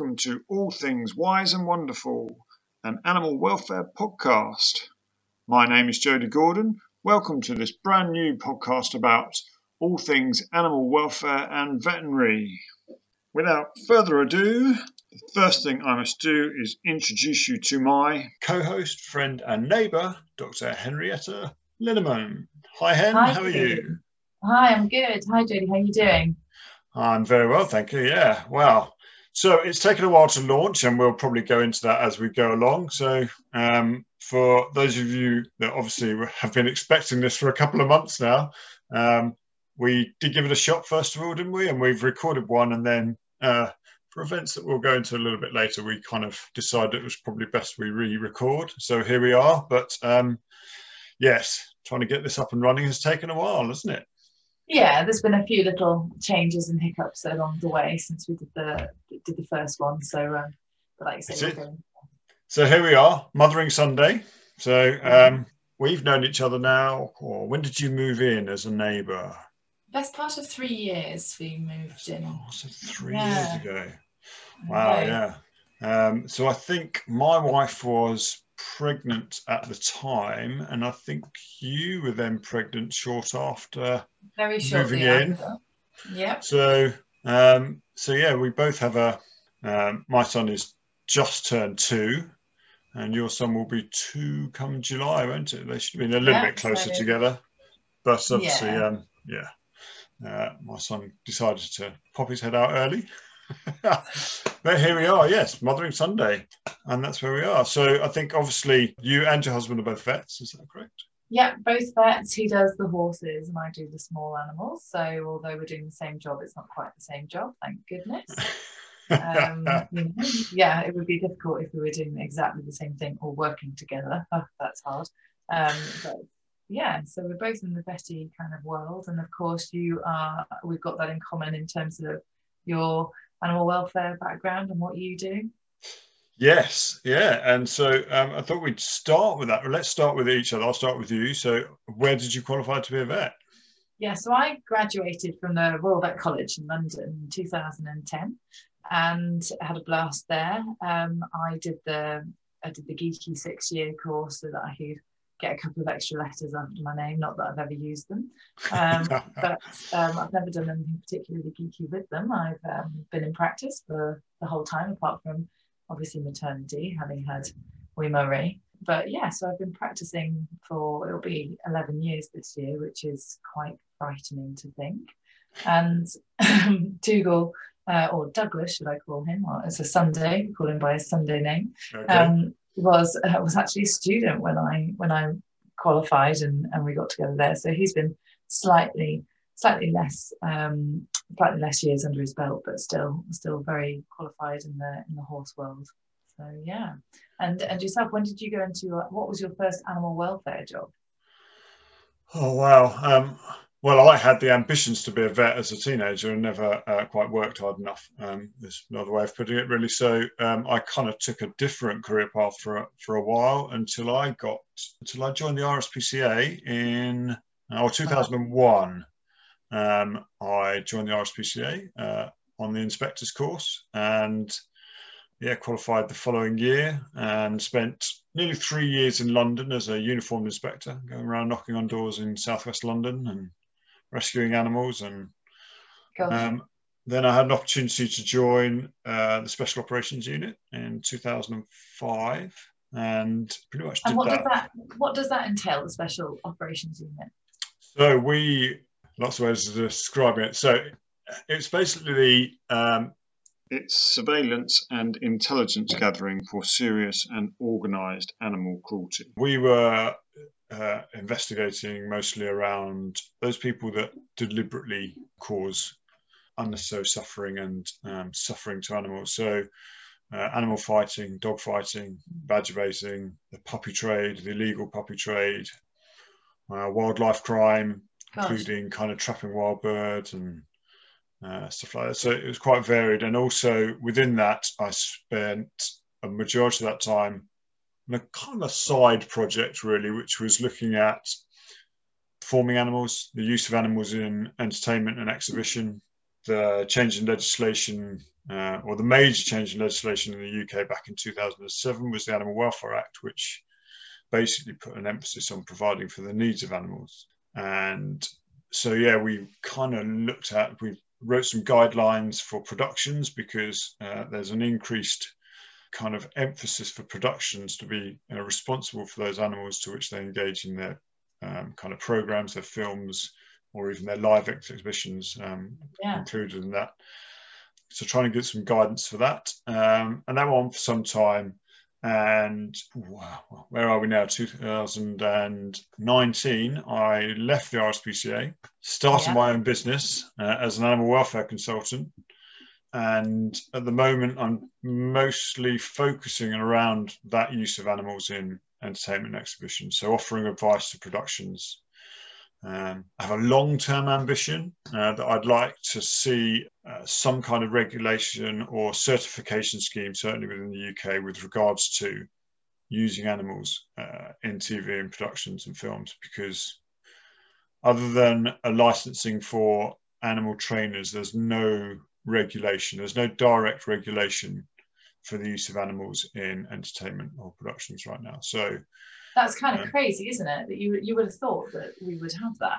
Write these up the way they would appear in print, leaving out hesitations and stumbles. welcome to All Things Wise and Wonderful, an animal welfare podcast. My name is Jodie Gordon. Welcome to this brand new podcast about all things animal welfare and veterinary. Without further ado, the first thing I must do is introduce you to my co-host, friend and neighbour, Dr. Henrietta Linnemann. Hi Hen, how are you? Hi, I'm good. Hi Jodie, how are you doing? I'm very well, thank you. Yeah, wow. So it's taken a while to launch and we'll probably go into that as we go along. So for those of you that obviously have been expecting this for a couple of months now, we did give it a shot first of all, didn't we? And we've recorded one, and then for events that we'll go into a little bit later, we kind of decided it was probably best we re-record. So here we are. But yes, trying to get this up and running has taken a while, hasn't it? Yeah, there's been a few little changes and hiccups along the way since we did the first one. So, but like you said, so here we are, Mothering Sunday. So we've known each other now. Or when did you move in as a neighbour? Best part of 3 years we moved in. Oh, so 3 years ago. Wow, okay. Yeah. So I think my wife was pregnant at the time, and I think you were then pregnant short after. Very shortly after. Yeah. So, yeah, we both have a. My son is just turned 2, and your son will be 2 come July, won't it? They should be a little bit closer together, but obviously, my son decided to pop his head out early. But here we are, yes, Mothering Sunday, and that's where we are. So I think obviously you and your husband are both vets, is that correct? Yeah, both vets. He does the horses and I do the small animals, so although we're doing the same job, it's not quite the same job, thank goodness. Yeah, it would be difficult if we were doing exactly the same thing or working together. Oh, that's hard. But yeah, so we're both in the vetty kind of world, and of course you are. We've got that in common in terms of your animal welfare background and what you do. Yes, yeah, and so I thought we'd start with that. Let's start with each other. I'll start with you. So where did you qualify to be a vet? Yeah, so I graduated from the Royal Vet College in London in 2010 and had a blast there. I did the geeky 6-year course so that I could get a couple of extra letters after my name, not that I've ever used them, but I've never done anything particularly geeky with them. I've been in practice for the whole time, apart from obviously maternity, having had Marie. But yeah, so I've been practicing for, it'll be 11 years this year, which is quite frightening to think. And Dougal, or Douglas, should I call him? Well, it's a Sunday, call him by his Sunday name. Okay. Was actually a student when I qualified, and we got together there. So he's been slightly less years under his belt, but still very qualified in the horse world. So yeah, and yourself, when did you go into what was your first animal welfare job? Oh wow. Well, I had the ambitions to be a vet as a teenager and never quite worked hard enough. There's another way of putting it, really. So I kind of took a different career path for a while until I joined the RSPCA in 2001. I joined the RSPCA on the inspector's course, and yeah, qualified the following year and spent nearly 3 years in London as a uniformed inspector, going around knocking on doors in southwest London and rescuing animals. And then I had an opportunity to join the Special Operations Unit in 2005, and pretty much did. And what does that entail, the Special Operations Unit? So lots of ways of describing it. So it's basically it's surveillance and intelligence gathering for serious and organised animal cruelty. We were investigating mostly around those people that deliberately cause unnecessary suffering and suffering to animals. So animal fighting, dog fighting, badger baiting, the puppy trade, the illegal puppy trade, wildlife crime, including kind of trapping wild birds and stuff like that. So it was quite varied, and also within that I spent a majority of that time on a kind of side project really, which was looking at performing animals, the use of animals in entertainment and exhibition, the change in legislation, or the major change in legislation in the UK back in 2007 was the Animal Welfare Act, which basically put an emphasis on providing for the needs of animals. And so, yeah, we kind of looked at, we wrote some guidelines for productions, because there's an increased kind of emphasis for productions to be responsible for those animals to which they engage in their kind of programs, their films, or even their live exhibitions included in that. So trying to get some guidance for that. And that went on for some time. And wow, where are we now? 2019, I left the RSPCA, started my own business as an animal welfare consultant. And at the moment, I'm mostly focusing around that use of animals in entertainment exhibitions. So offering advice to productions. I have a long-term ambition that I'd like to see some kind of regulation or certification scheme, certainly within the UK, with regards to using animals in TV and productions and films, because other than a licensing for animal trainers, there's no regulation, there's no direct regulation for the use of animals in entertainment or productions right now. So that's kind of crazy, isn't it? That you would have thought that we would have that.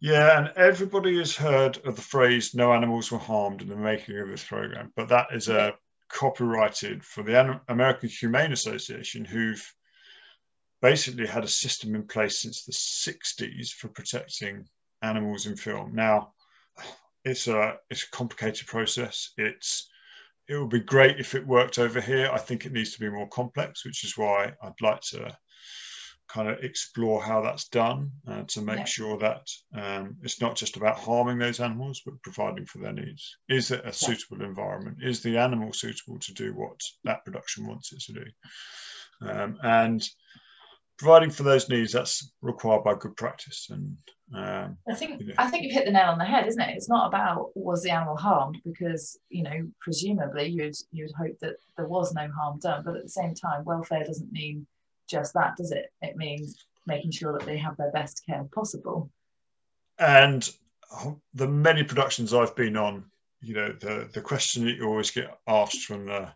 Yeah, and everybody has heard of the phrase "no animals were harmed" in the making of this programme, but that is copyrighted for the American Humane Association, who've basically had a system in place since the 60s for protecting animals in film. Now, it's a complicated process. It would be great if it worked over here. I think it needs to be more complex, which is why I'd like to kind of explore how that's done to make sure that it's not just about harming those animals, but providing for their needs. Is it a suitable environment? Is the animal suitable to do what that production wants it to do? And providing for those needs, that's required by good practice. And I think you've hit the nail on the head, isn't it? It's not about was the animal harmed, because presumably you'd hope that there was no harm done, but at the same time, welfare doesn't mean just that, does it? It means making sure that they have their best care possible. And the many productions I've been on, the question that you always get asked from the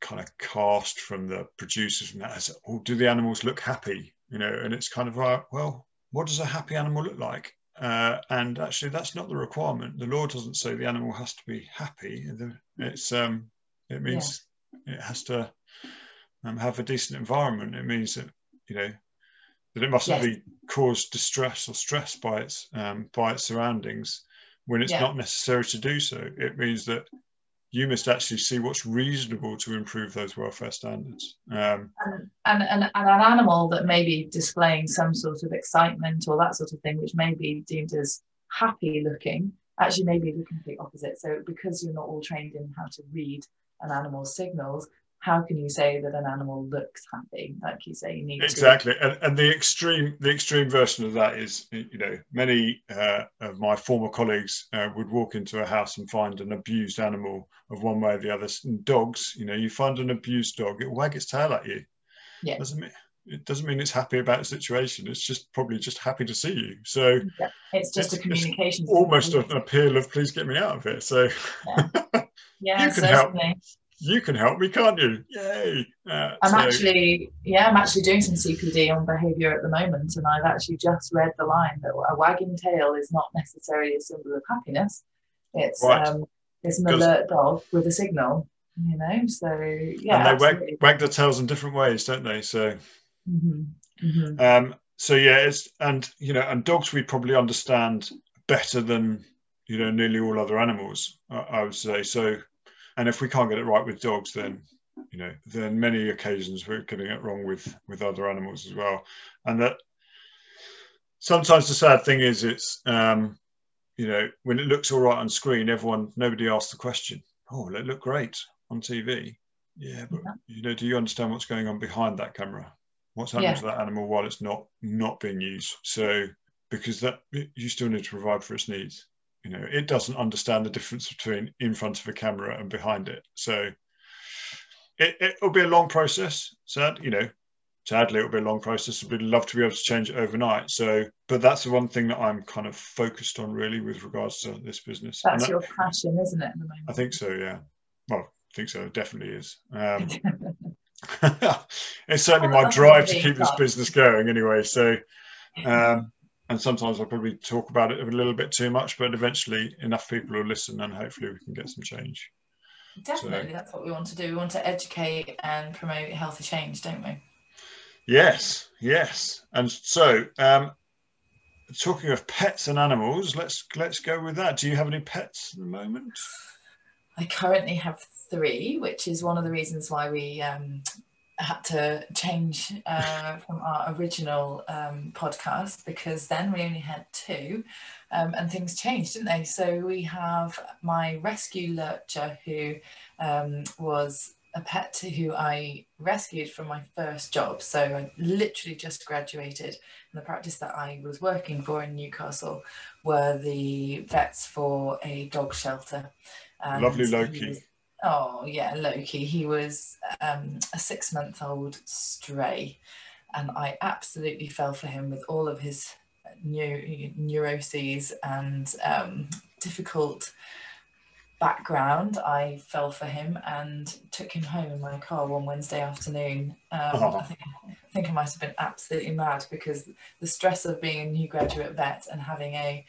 kind of cast, from the producers, and that is, do the animals look happy? And it's kind of like, well, what does a happy animal look like? And actually, that's not the requirement. The law doesn't say the animal has to be happy. It's it means it has to have a decent environment. It means that that it mustn't be caused distress or stress by its surroundings when it's not necessary to do so. It means that you must actually see what's reasonable to improve those welfare standards. And an animal that may be displaying some sort of excitement or that sort of thing, which may be deemed as happy looking, actually may be the complete opposite. So because you're not all trained in how to read an animal's signals, how can you say that an animal looks happy? Like you say, you need to... And the extreme version of that is, many of my former colleagues would walk into a house and find an abused animal of one way or the other. And dogs, you find an abused dog, it will wag its tail at you. Yeah. It doesn't mean it's happy about the situation. It's just probably just happy to see you. So yeah. It's just a communication. It's almost an appeal of, please get me out of here. So you can help. You can help me, can't you? Yay! I'm actually doing some CPD on behaviour at the moment, and I've actually just read the line that a wagging tail is not necessarily a symbol of happiness. It's it's an alert dog with a signal, So yeah, and they wag their tails in different ways, don't they? So, and dogs we probably understand better than nearly all other animals, I would say. So. And if we can't get it right with dogs, then, then many occasions we're getting it wrong with other animals as well. And that sometimes the sad thing is it's, when it looks all right on screen, nobody asks the question, oh, it looked great on TV. Yeah, but, do you understand what's going on behind that camera? What's happening to that animal while it's not being used? So, because you still need to provide for its needs. It doesn't understand the difference between in front of a camera and behind it. So it will be a long process. So, sadly, it'll be a long process. We'd love to be able to change it overnight. So, but that's the one thing that I'm kind of focused on really with regards to this business. That's your passion, isn't it, at the moment? I think so, yeah. Well, I think so, it definitely is. It's certainly my drive to keep this business going anyway. So, and sometimes I probably talk about it a little bit too much, but eventually enough people will listen and hopefully we can get some change. Definitely, so, that's what we want to do. We want to educate and promote healthy change, don't we? Yes, yes. And so, talking of pets and animals, let's go with that. Do you have any pets at the moment? I currently have 3, which is one of the reasons why we had to change from our original podcast, because then we only had 2, and things changed, didn't they? So we have my rescue lurcher, who was a pet who I rescued from my first job. So I literally just graduated, and the practice that I was working for in Newcastle were the vets for a dog shelter. And lovely Loki. Loki. He was a 6-month-old stray, and I absolutely fell for him with all of his neuroses and difficult background. I fell for him and took him home in my car one Wednesday afternoon. I think I might have been absolutely mad, because the stress of being a new graduate vet and having a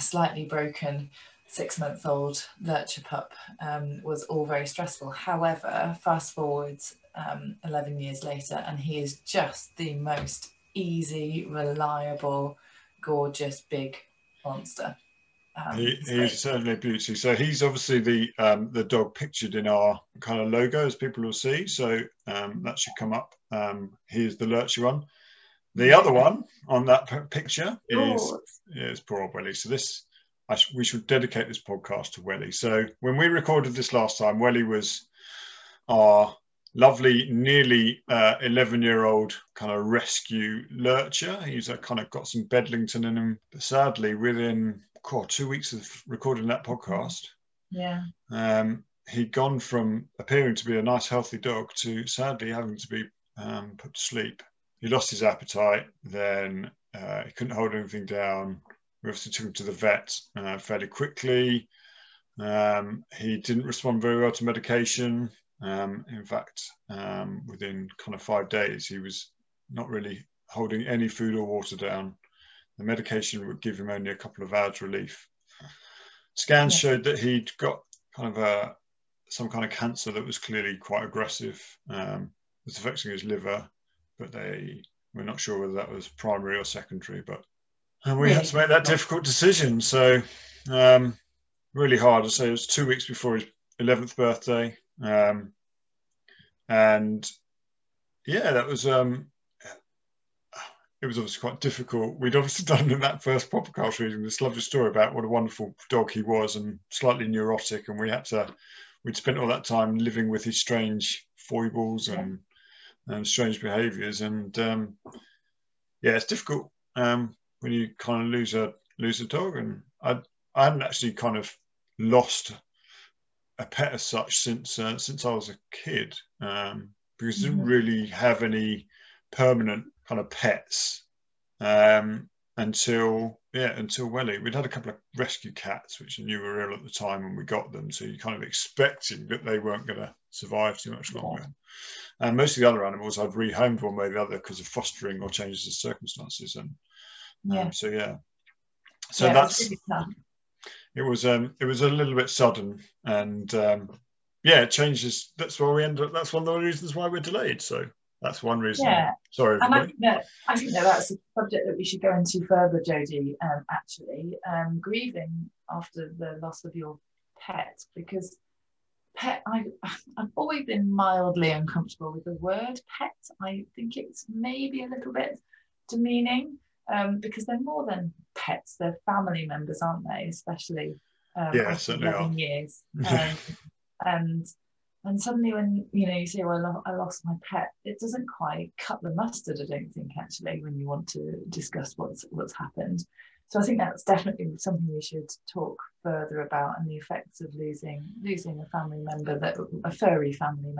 slightly broken 6-month-old lurcher pup was all very stressful. However, fast forward 11 years later, and he is just the most easy, reliable, gorgeous big monster. He's certainly a beauty. So he's obviously the dog pictured in our kind of logo, as people will see. So that should come up. Here's the lurcher one. The other one on that picture is poor old Welly. So this, we should dedicate this podcast to Welly. So when we recorded this last time, Welly was our lovely, nearly 11-year-old kind of rescue lurcher. He's kind of got some Bedlington in him. But sadly, within 2 weeks of recording that podcast, he'd gone from appearing to be a nice healthy dog to sadly having to be put to sleep. He lost his appetite, then he couldn't hold anything down. We obviously took him to the vet fairly quickly. He didn't respond very well to medication. In fact, within kind of 5 days, he was not really holding any food or water down. The medication would give him only a couple of hours relief. Scans showed that he'd got kind of some kind of cancer that was clearly quite aggressive. It was affecting his liver, but they were not sure whether that was primary or secondary. And we had to make that difficult decision. So really hard. So it was 2 weeks before his 11th birthday. That was... It was obviously quite difficult. We'd obviously done in that first podcast reading this lovely story about what a wonderful dog he was, and slightly neurotic. And we'd spent all that time living with his strange foibles and strange behaviours. And it's difficult when you kind of lose a dog. And I hadn't actually kind of lost a pet as such since I was a kid, because I didn't really have any permanent kind of pets until Welly. We'd had a couple of rescue cats, which I knew were ill at the time when we got them, so you kind of expected that they weren't going to survive too much longer. And most of the other animals I'd rehomed one way or the other because of fostering or changes in circumstances. And that's really fun. It was a little bit sudden, and it changes. That's why we ended up. That's one of the reasons why we're delayed. So. That's one reason. Yeah. Sorry. And I think that's a subject that we should go into further, Jodie, grieving after the loss of your pet, because I've always been mildly uncomfortable with the word pet. I think it's maybe a little bit demeaning, because they're more than pets. They're family members, aren't they? Especially after 11 years. And suddenly when, you say, well, I lost my pet, it doesn't quite cut the mustard, I don't think, actually, when you want to discuss what's happened. So I think that's definitely something we should talk further about, and the effects of losing a family member, a furry family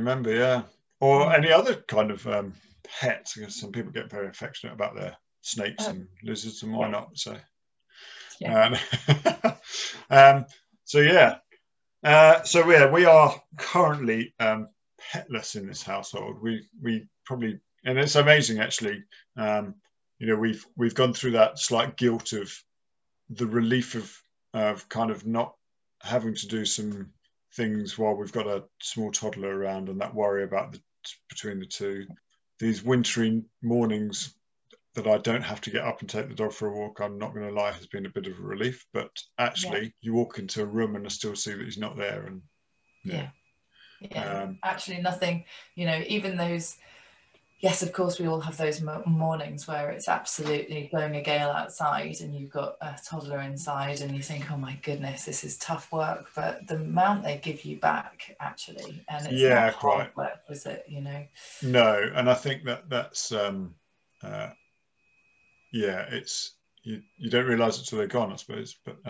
member. Yeah. Or any other kind of pets, because some people get very affectionate about their snakes and lizards, and why not? So, yeah. So we are currently petless in this household. We probably, and it's amazing actually. You know, we've gone through that slight guilt of the relief of kind of not having to do some things while we've got a small toddler around, and that worry about between the two. These wintry mornings that I don't have to get up and take the dog for a walk, I'm not going to lie, has been a bit of a relief. But actually, you walk into a room and I still see that he's not there. And actually nothing, you know, even those. Yes, of course, we all have those mornings where it's absolutely blowing a gale outside and you've got a toddler inside and you think, oh, my goodness, this is tough work. But the amount they give you back, actually, and it's not hard work, was it, you know? No, and I think that's, it's, you don't realise it till they're gone, I suppose, but...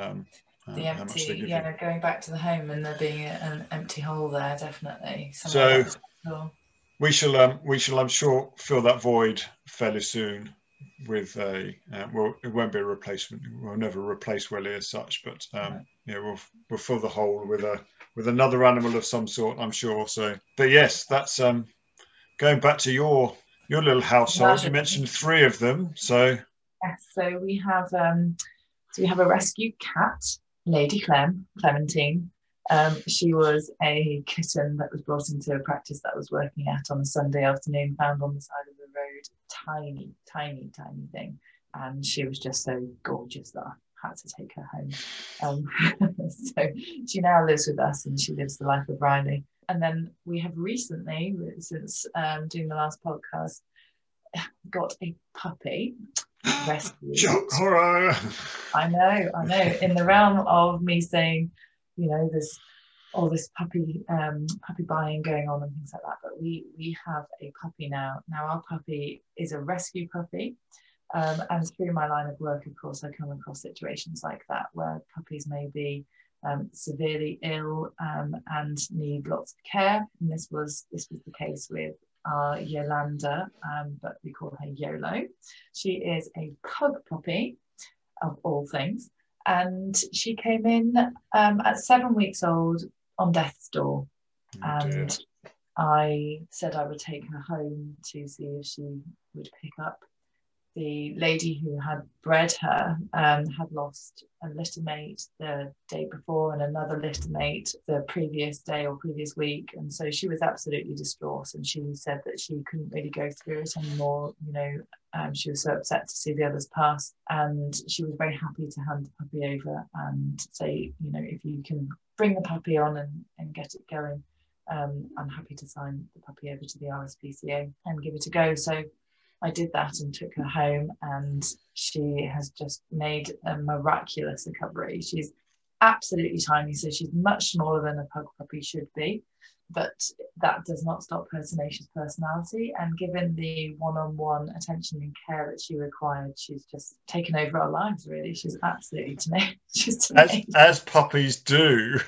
the empty, going back to the home and there being an empty hole there, definitely. So... We shall, I'm sure, fill that void fairly soon with a, it won't be a replacement. We'll never replace Welly as such, but we'll fill the hole with another animal of some sort, I'm sure. So, but yes, that's going back to your little household. Imagine. You mentioned three of them, so yes. So we have a rescue cat, Lady Clementine. She was a kitten that was brought into a practice that I was working at on a Sunday afternoon, found on the side of the road, tiny, tiny, tiny thing. And she was just so gorgeous that I had to take her home. So she now lives with us and she lives the life of Riley. And then we have recently, since doing the last podcast, got a puppy. Rescued. I know. In the realm of me saying, you know, there's all this puppy buying going on and things like that. But we have a puppy now. Now our puppy is a rescue puppy. And through my line of work, of course, I come across situations like that where puppies may be severely ill and need lots of care. And this was the case with our Yolanda, but we call her Yolo. She is a pug puppy of all things. And she came in at 7 weeks old on death's door. And I said I would take her home to see if she would pick up. The lady who had bred her had lost a litter mate the day before and another litter mate the previous day or previous week. And so she was absolutely distraught. And she said that she couldn't really go through it anymore. You know, she was so upset to see the others pass. And she was very happy to hand the puppy over and say, you know, if you can bring the puppy on and get it going, I'm happy to sign the puppy over to the RSPCA and give it a go. So I did that and took her home, and she has just made a miraculous recovery. She's absolutely tiny, so she's much smaller than a pug puppy should be, but that does not stop her tenacious personality. And given the one-on-one attention and care that she required, she's just taken over our lives, really. She's absolutely tenacious. As puppies do.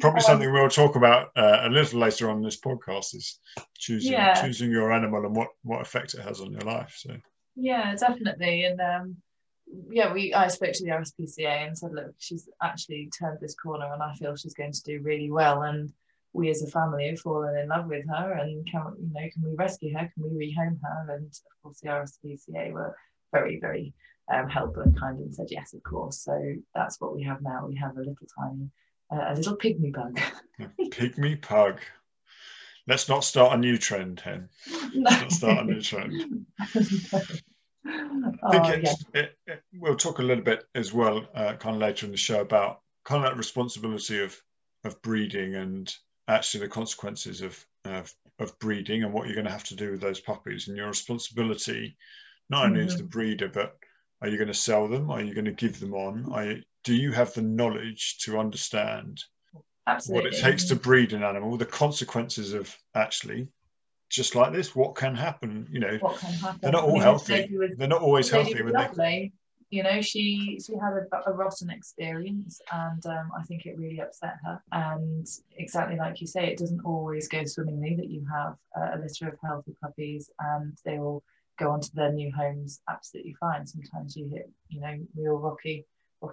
Probably something we'll talk about a little later on in this podcast is choosing your animal and what effect it has on your life. So yeah, definitely. And I spoke to the RSPCA and said, look, she's actually turned this corner and I feel she's going to do really well. And we as a family have fallen in love with her, and can we rescue her? Can we rehome her? And of course the RSPCA were very, very helpful and kind and said, yes, of course. So that's what we have now. We have a little tiny, a little pygmy bug. Pygmy pug. Let's not start a new trend, Hen. No. Let's not start a new trend. No. I think we'll talk a little bit as well kind of later in the show about kind of that responsibility of breeding and actually the consequences of breeding and what you're going to have to do with those puppies, and your responsibility not only as the breeder, but are you going to sell them? Are you going to give them on? Do you have the knowledge to understand Absolutely. What it takes to breed an animal, the consequences of actually... just like this, what can happen? They're not all healthy. They're not always healthy. When they You know, she had a rotten experience, and I think it really upset her. And exactly like you say, it doesn't always go swimmingly that you have a litter of healthy puppies and they all go onto their new homes absolutely fine. Sometimes you hit, you know, real rocky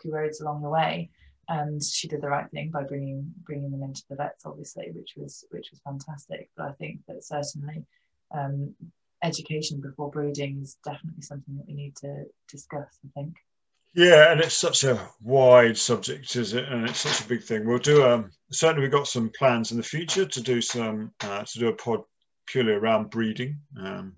roads along the way. And she did the right thing by bringing them into the vets, obviously, which was fantastic. But I think that certainly education before breeding is definitely something that we need to discuss, I think. Yeah, and it's such a wide subject, is it? And it's such a big thing. We'll do certainly we've got some plans in the future to do some a pod purely around breeding, and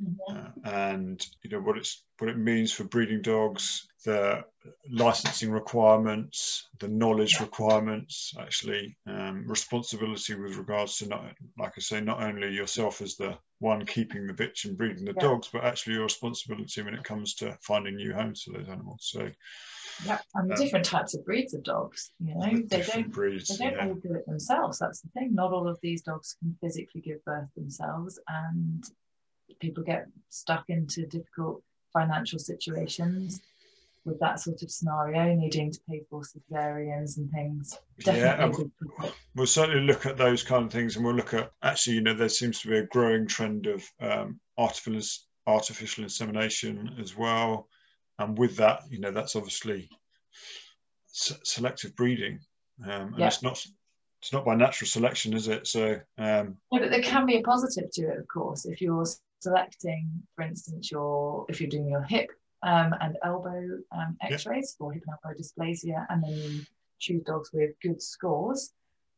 you know what it means for breeding dogs, the licensing requirements, the knowledge requirements, actually responsibility with regards to, not like I say, not only yourself as the one keeping the bitch and breeding the dogs, but actually your responsibility when it comes to finding new homes for those animals. So and the different types of breeds of dogs, you know, they don't all do it themselves. That's the thing. Not all of these dogs can physically give birth themselves, and people get stuck into difficult financial situations with that sort of scenario, needing to pay for cesareans and things. Definitely. Yeah, we'll certainly look at those kind of things, and we'll look at, actually, you know, there seems to be a growing trend of artificial insemination as well. And with that, you know, that's obviously selective breeding, and it's not by natural selection, is it? So but there can be a positive to it, of course, if you're selecting, for instance, if you're doing your hip and elbow x-rays for hip and elbow dysplasia, and then you choose dogs with good scores,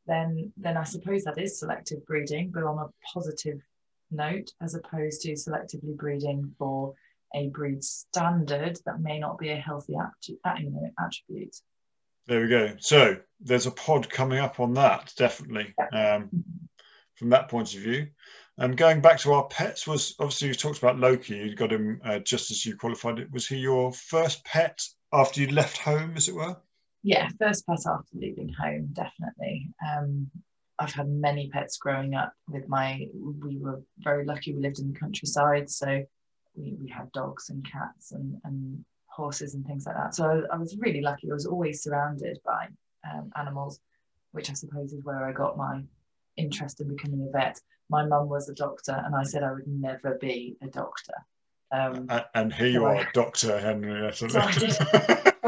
then I suppose that is selective breeding, but on a positive note, as opposed to selectively breeding for a breed standard that may not be a healthy attribute. There we go. So there's a pod coming up on that, definitely, from that point of view. And going back to our pets, was obviously you talked about Loki. You got him just as you qualified it. Was he your first pet after you left home, as it were? Yeah, first pet after leaving home, definitely. I've had many pets growing up. We were very lucky. We lived in the countryside, so we had dogs and cats and horses and things like that. So I was really lucky. I was always surrounded by animals, which I suppose is where I got my interest in becoming a vet. My mum was a doctor, and I said I would never be a doctor. And here you are, Dr. Henrietta. So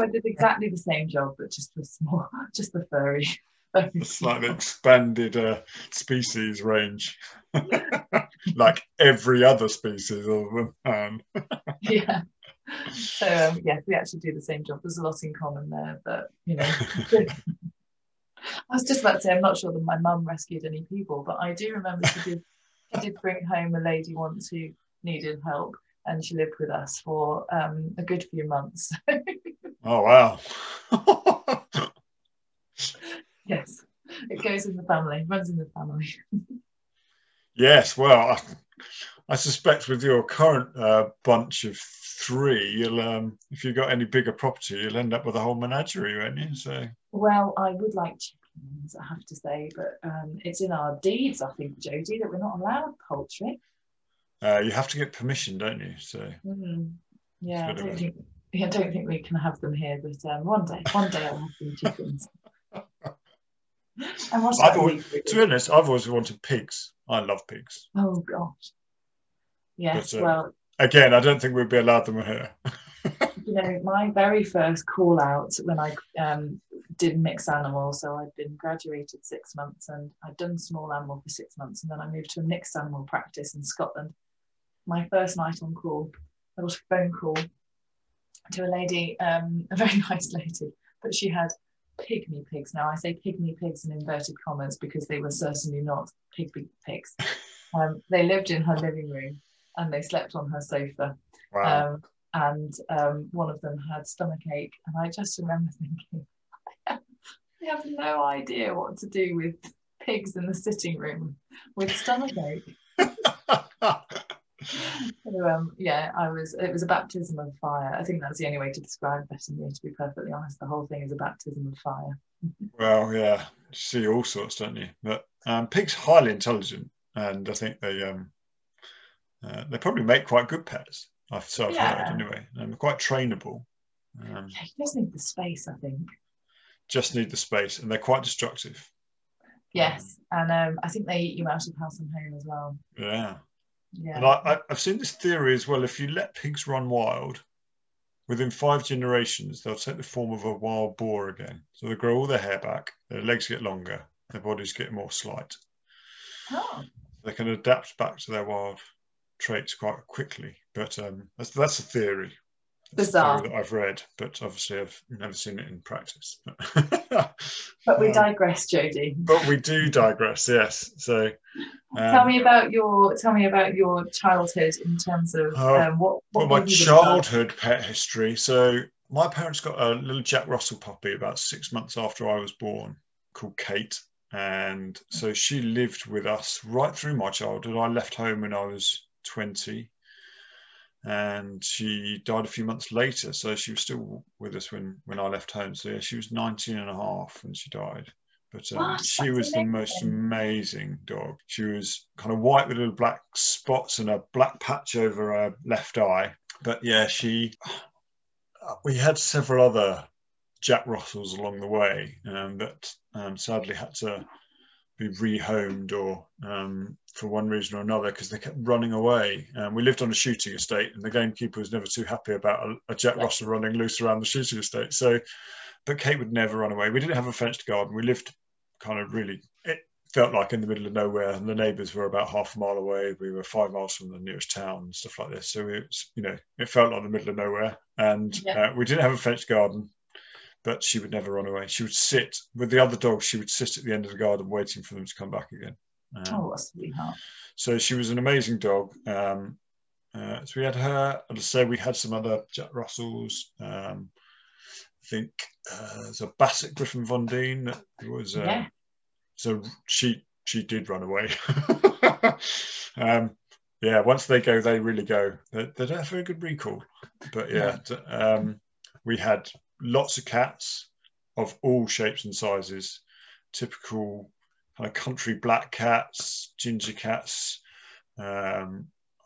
I did exactly the same job, but just the furry. It's like an expanded species range, like every other species of them. Yeah. So yes, we actually do the same job. There's a lot in common there, but you know. I was just about to say, I'm not sure that my mum rescued any people, but I do remember she did bring home a lady once who needed help, and she lived with us for a good few months. Oh wow. Yes, it goes in the family, runs in the family. Yes, well, I suspect with your current bunch of three, you'll if you've got any bigger property, you'll end up with a whole menagerie, won't you? So. Well, I would like chickens, I have to say, but it's in our deeds, I think, Jodie, that we're not allowed poultry. You have to get permission, don't you? So. Mm, yeah, I don't think we can have them here, but one day I'll have some chickens. To be honest, I've always wanted pigs. I love pigs. Oh gosh, yes. But, well, again, I don't think we'd be allowed them here. You know, my very first call out when I did mixed animal. So I'd been graduated 6 months, and I'd done small animal for 6 months, and then I moved to a mixed animal practice in Scotland. My first night on call, I got a phone call to a lady, a very nice lady, but she had pygmy pigs. Now I say pygmy pigs in inverted commas because they were certainly not pygmy pigs. They lived in her living room and they slept on her sofa. Wow. One of them had stomach ache, and I just remember thinking, I have no idea what to do with pigs in the sitting room with stomach ache. So, it was a baptism of fire. I think that's the only way to describe veterinary, to be perfectly honest. The whole thing is a baptism of fire. Well, yeah, you see all sorts, don't you? But pigs are highly intelligent, and I think they probably make quite good pets. I've heard anyway. They're quite trainable. You just need the space, I think. Just need the space, and they're quite destructive. Yes, and I think they eat you out of house and home as well. Yeah. Yeah. And I've seen this theory as well. If you let pigs run wild, within 5 generations, they'll take the form of a wild boar again. So they grow all their hair back, their legs get longer, their bodies get more slight. Oh. They can adapt back to their wild traits quite quickly. But that's a theory. Bizarre. That I've read, but obviously I've never seen it in practice. But we digress, Jodie. But we do digress, yes. So tell me about your childhood in terms of my childhood pet history. So my parents got a little Jack Russell puppy about 6 months after I was born, called Kate, and so she lived with us right through my childhood. I left home when I was 20. And she died a few months later, so she was still with us when I left home. So yeah, she was 19 and a half when she died, but she was amazing. The most amazing dog. She was kind of white with little black spots and a black patch over her left eye. But yeah, we had several other Jack Russells along the way that sadly had to be rehomed or for one reason or another, because they kept running away. We lived on a shooting estate, and the gamekeeper was never too happy about a Jack Russell running loose around the shooting estate. So, but Kate would never run away. We didn't have a fenced garden. We lived kind of really, it felt like in the middle of nowhere, and the neighbours were about half a mile away. We were 5 miles from the nearest town and stuff like this. So it felt like the middle of nowhere, and we didn't have a fenced garden. But she would never run away. She would sit with the other dogs. She would sit at the end of the garden waiting for them to come back again. What a sweetheart. So she was an amazing dog. So we had her. As I say, we had some other Jack Russells. I think there's a Basset Griffin Von Deen. It was, so she did run away. Once they go, they really go. They don't have very good recall. But we had lots of cats of all shapes and sizes, typical kind of country black cats, ginger cats. My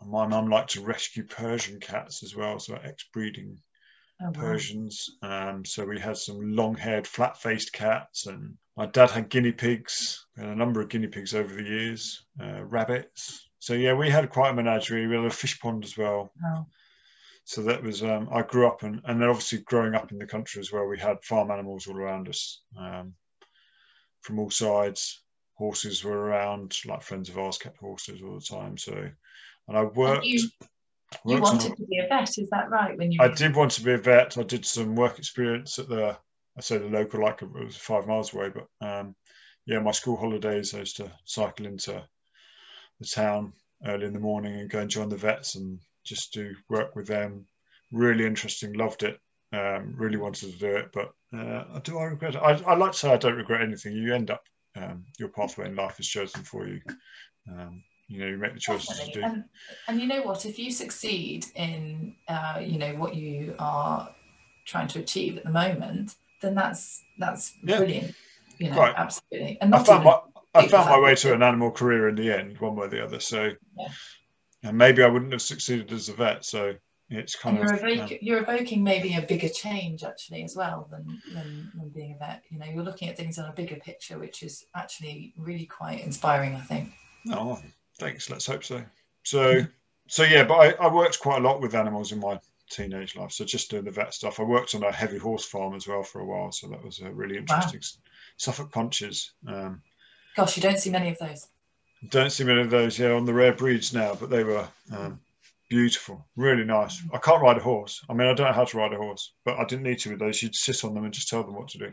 mum liked to rescue Persian cats as well, so ex-breeding Persians. So we had some long-haired, flat-faced cats, and my dad had guinea pigs, and a number of guinea pigs over the years, rabbits. So yeah, we had quite a menagerie. We had a fish pond as well. Oh. So that was, I grew up, and then obviously growing up in the country as well, we had farm animals all around us from all sides. Horses were around, like friends of ours kept horses all the time. So, and I worked. And you wanted to be a vet, is that right? I did want to be a vet. I did some work experience at the local, like it was 5 miles away, but my school holidays, I used to cycle into the town early in the morning and go and join the vets and just to work with them. Really interesting, loved it, really wanted to do it, but do I regret it? I like to say I don't regret anything. You end up, your pathway in life is chosen for you. You make the choices to do. And you know what, if you succeed in, what you are trying to achieve at the moment, then that's brilliant, right. Absolutely. And I found my way to an animal career in the end, one way or the other, so. Yeah. And maybe I wouldn't have succeeded as a vet, so it's kind of... You're evoking maybe a bigger change, actually, as well, than being a vet. You're looking at things on a bigger picture, which is actually really quite inspiring, I think. Oh, thanks. Let's hope so. But I worked quite a lot with animals in my teenage life, so just doing the vet stuff. I worked on a heavy horse farm as well for a while, so that was a really interesting... Wow. Suffolk Punches. Gosh, you don't see many of those. Don't see many of those on the rare breeds now, but they were beautiful, really nice. I can't ride a horse. I don't know how to ride a horse, but I didn't need to with those. You'd sit on them and just tell them what to do.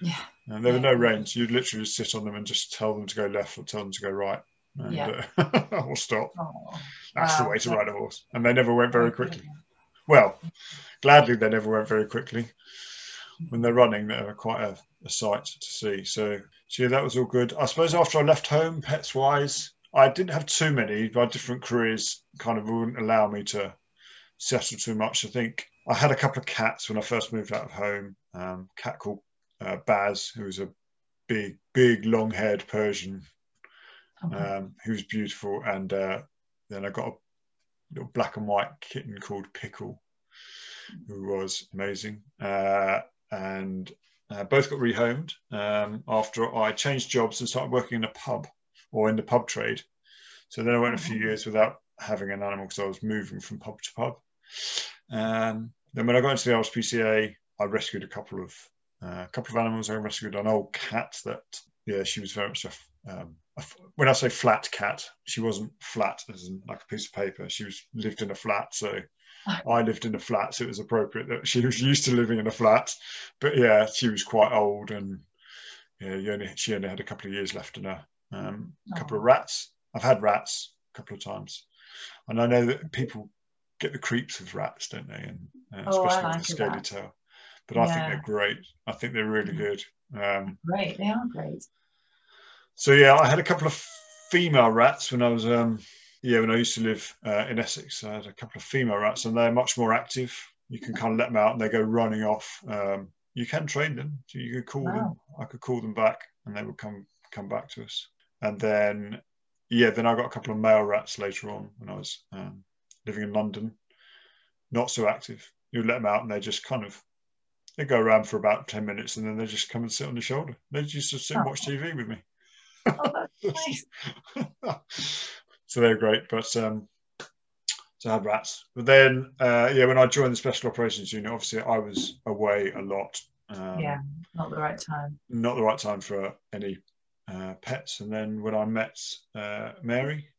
Yeah. And there were no reins. You'd literally just sit on them and just tell them to go left or tell them to go right. And, or stop. Oh, that's the way to ride a horse. And they never went very quickly. Well, gladly they never went very quickly. When they're running, they're quite a sight to see. So that was all good. I suppose after I left home, pets wise, I didn't have too many. My different careers kind of wouldn't allow me to settle too much. I think I had a couple of cats when I first moved out of home. A cat called Baz, who was a big long-haired Persian. He was beautiful. And then I got a little black and white kitten called Pickle, who was amazing. And both got rehomed after I changed jobs and started working in a pub or in the pub trade. So then I went a few years without having an animal because I was moving from pub to pub. Then when I got into the RSPCA, I rescued a couple of animals. I rescued an old cat that, yeah, she was very much a when I say flat cat, she wasn't flat as in like a piece of paper. She was lived in a flat, so I lived in a flat, so it was appropriate that she was used to living in a flat. But yeah, she was quite old, and yeah, she only had a couple of years left in her. A couple of rats. I've had rats a couple of times, and I know that people get the creeps with rats, don't they? And especially with the scaly tail. But yeah, I think they're great. I think they're really good. Great, they are great. So yeah, I had a couple of female rats when I was when I used to live in Essex. I had a couple of female rats, and they're much more active. You can kind of let them out, and they go running off. You can train them. So you could call them. I could call them back, and they would come back to us. And then then I got a couple of male rats later on when I was living in London. Not so active. You let them out, and they just kind of. They go around for about 10 minutes and then they just come and sit on the shoulder. They just sit and watch TV with me. Oh, nice. So they're great. But so I had rats. But then, when I joined the Special Operations Unit, obviously I was away a lot. Not the right time. Not the right time for any pets. And then when I met Mary,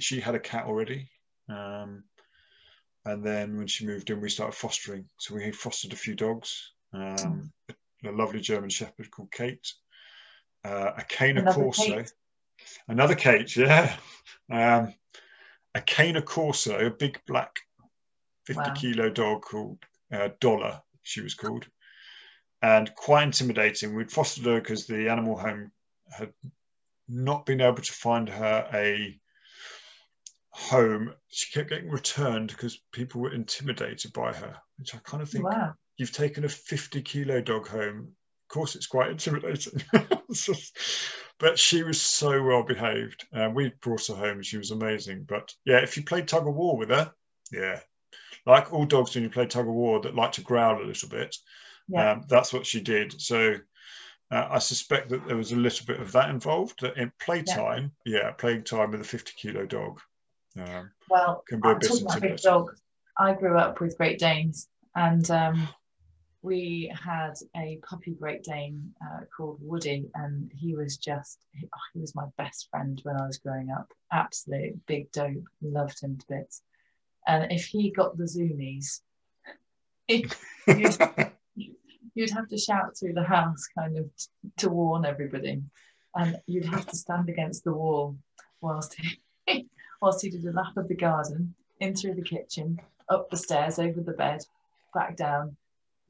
she had a cat already. And then when she moved in, we started fostering. So we fostered a few dogs, a lovely German Shepherd called Kate, a Cane Corso, another Kate, a Cane Corso, a big black 50-kilo dog called Dollar, she was called, and quite intimidating. We'd fostered her because the animal home had not been able to find her a home. She kept getting returned because people were intimidated by her, which I kind of think, you've taken a 50-kilo dog home, of course it's quite intimidating. But she was so well behaved, and we brought her home and she was amazing. But yeah, if you play tug of war with her, like all dogs when you play tug of war that like to growl a little bit, that's what she did. So I suspect that there was a little bit of that involved, that in playtime, playing time with a 50-kilo dog. Can be a bit intimidating. Dog, I grew up with Great Danes, and we had a puppy Great Dane called Woody, and he was my best friend when I was growing up. Absolute big dope, loved him to bits. And if he got the zoomies, you'd have to shout through the house kind of to warn everybody, and you'd have to stand against the wall whilst he did a lap of the garden, in through the kitchen, up the stairs, over the bed, back down,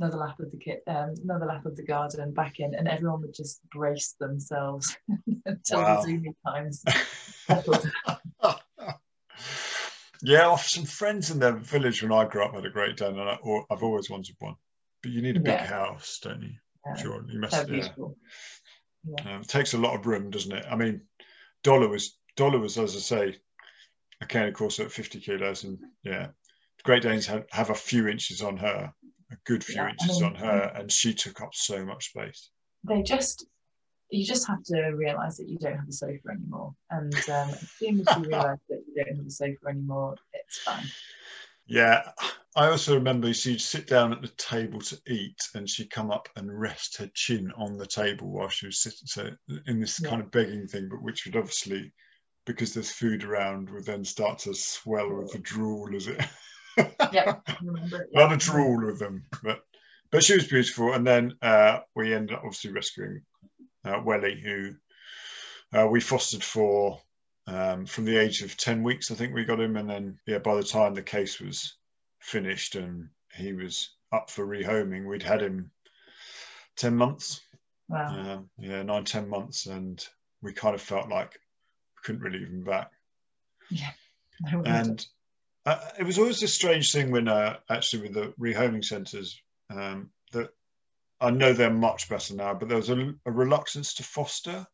another lap of the another lap of the garden, back in, and everyone would just brace themselves until the zoomy times. Yeah, I've some friends in their village when I grew up had a Great Dane, and I've always wanted one. But you need a big house, don't you? Sure, you must. It takes a lot of room, doesn't it? I mean, Dollar was, as I say, a Cane Corso at 50 kilos, and Great Danes have a few inches on her, a good few inches on her, and she took up so much space. You just have to realise that you don't have a sofa anymore, and as soon as you realise that you don't have a sofa anymore, it's fine. Yeah, I also remember she'd sit down at the table to eat, and she'd come up and rest her chin on the table while she was sitting, so in this kind of begging thing, but which would obviously, because there's food around, would then start to swell with the drool, is it? I remember it. A lot of drool with them, but she was beautiful. And then we ended up obviously rescuing Welly, who we fostered for from the age of 10 weeks, I think we got him. And then, by the time the case was finished and he was up for rehoming, we'd had him 10 months. Wow. 9-10 months, and we kind of felt like couldn't really leave him back. And it was always a strange thing when actually with the rehoming centres, that I know they're much better now, but there was a reluctance to foster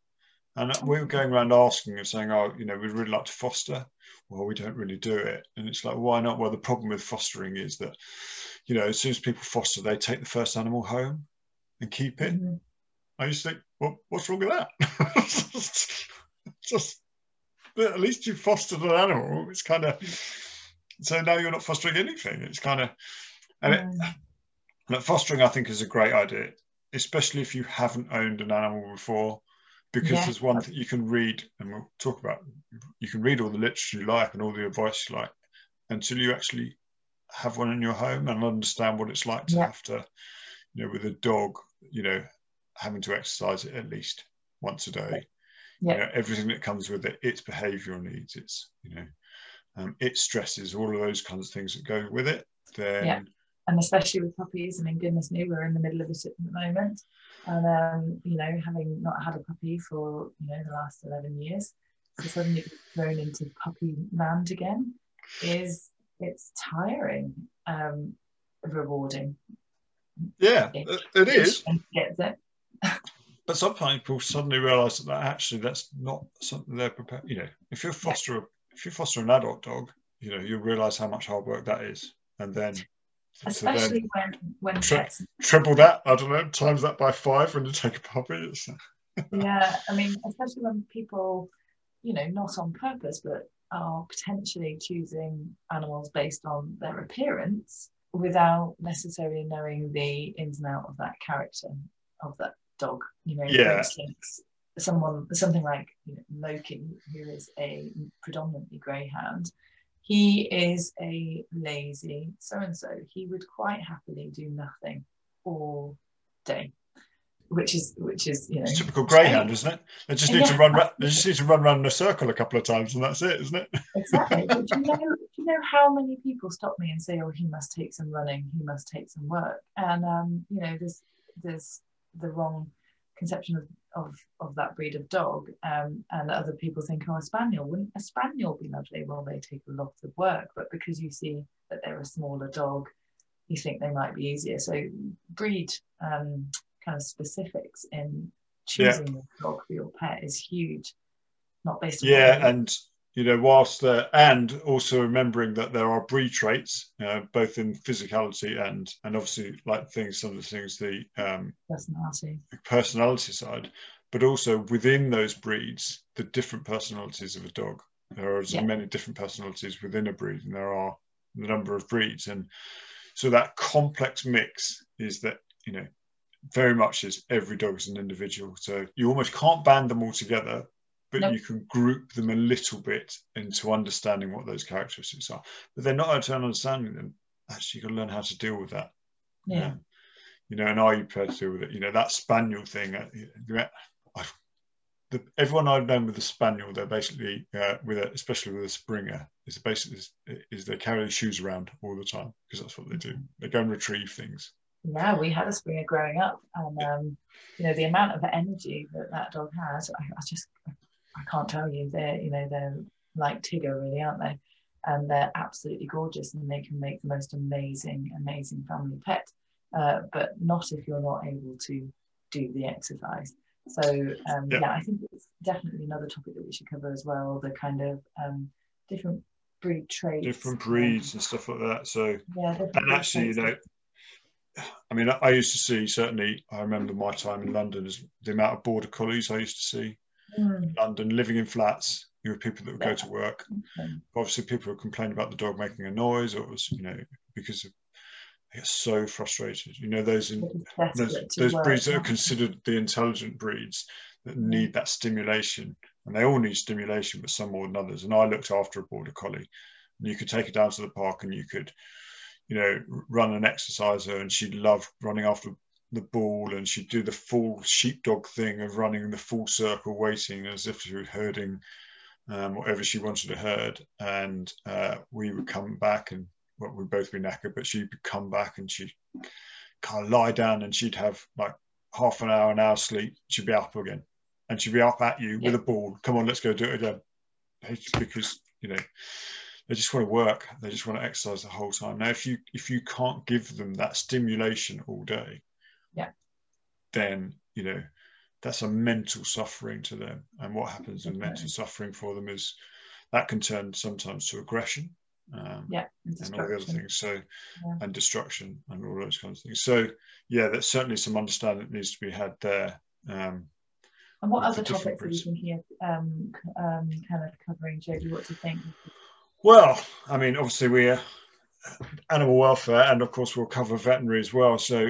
And we were going around asking and saying, oh, you know, we'd really like to foster. Well, we don't really do it. And it's like, why not? Well, the problem with fostering is that, you know, as soon as people foster, they take the first animal home and keep it. Mm-hmm. I used to think, well, what's wrong with that? Just, at least you fostered an animal. It's kind of, so now you're not fostering anything. It's kind of, and fostering, I think, is a great idea, especially if you haven't owned an animal before. Because there's one thing you can read, and we'll talk about, you can read all the literature you like and all the advice you like until you actually have one in your home and understand what it's like to have to, you know, with a dog, you know, having to exercise it at least once a day. Yeah. You know, everything that comes with it, its behavioural needs, its, you know, its stresses, all of those kinds of things that go with it. Then, and especially with puppies, I mean, goodness me, we're in the middle of it at the moment. And, you know, having not had a puppy for, you know, the last 11 years, so suddenly being thrown into puppy land again is, it's tiring, rewarding. Yeah, it is. Gets it. But sometimes people suddenly realise that actually that's not something they're prepared. You know, if you foster, if you foster an adult dog, you know, you'll realise how much hard work that is. And then... especially when triple that, I don't know, times that by 5 when you take a puppy. Yeah, I mean, especially when people, you know, not on purpose, but are potentially choosing animals based on their appearance without necessarily knowing the ins and out of that character of that dog. You know, for instance, something like, you know, Loki, who is a predominantly greyhound. He is a lazy so-and-so. He would quite happily do nothing all day, which is you know, it's typical greyhound, isn't it? They just need to run. They just need to run round in a circle a couple of times, and that's it, isn't it? Exactly. But do you know how many people stop me and say, "Oh, he must take some running. He must take some work." And you know, there's the wrong conception of that breed of dog, and other people think, oh, a spaniel, wouldn't a spaniel be lovely? Well, they take a lot of work, but because you see that they're a smaller dog, you think they might be easier. So breed kind of specifics in choosing a dog for your pet is huge, not based on and you know, whilst there, and also remembering that there are breed traits, both in physicality and obviously like things, some of the things, the personality side, but also within those breeds, the different personalities of a dog. There are as many different personalities within a breed, and there are the number of breeds. And so that complex mix is that, you know, very much is every dog is an individual. So you almost can't band them all together, but you can group them a little bit into understanding what those characteristics are. But they're not only understanding them, actually you've got to learn how to deal with that. Yeah. You know, and are you prepared to deal with it? You know, that spaniel thing, everyone I've known with a spaniel, they're basically, especially with a Springer, is they carry the shoes around all the time because that's what they do. They go and retrieve things. Yeah, we had a Springer growing up, and, you know, the amount of energy that dog has, I can't tell you. They're, you know, they're like Tigger, really, aren't they? And they're absolutely gorgeous, and they can make the most amazing, amazing family pet. But not if you're not able to do the exercise. So I think it's definitely another topic that we should cover as well. The kind of different breed traits, different breeds, and stuff like that. So and actually, you know, I mean, I used to see, certainly, I remember my time in London, is the amount of border collies I used to see. In London, living in flats, you were people that would go to work. Obviously, people would complain about the dog making a noise, or it was, you know, because they get so frustrated. You know, those breeds that are considered the intelligent breeds that need that stimulation, and they all need stimulation, but some more than others. And I looked after a border collie, and you could take her down to the park, and you could, you know, run and exercise her, and she loved running after the ball, and she'd do the full sheepdog thing of running the full circle, waiting as if she was herding whatever she wanted to herd. And we would come back, and well, we'd both be knackered, but she'd come back and she'd kind of lie down, and she'd have like half an hour sleep. She'd be up again, and she'd be up at you with a ball. Come on, let's go do it again. Because, you know, they just want to work. They just want to exercise the whole time. Now, if you can't give them that stimulation all day, then, you know, that's a mental suffering to them. And what happens in mental suffering for them is that can turn sometimes to aggression, and all the other things. So, and destruction and all those kinds of things. So yeah, there's certainly some understanding that needs to be had there. And what other topics are you thinking of kind of covering, Jodie? What do you think? Well, I mean, obviously we're animal welfare, and of course we'll cover veterinary as well. So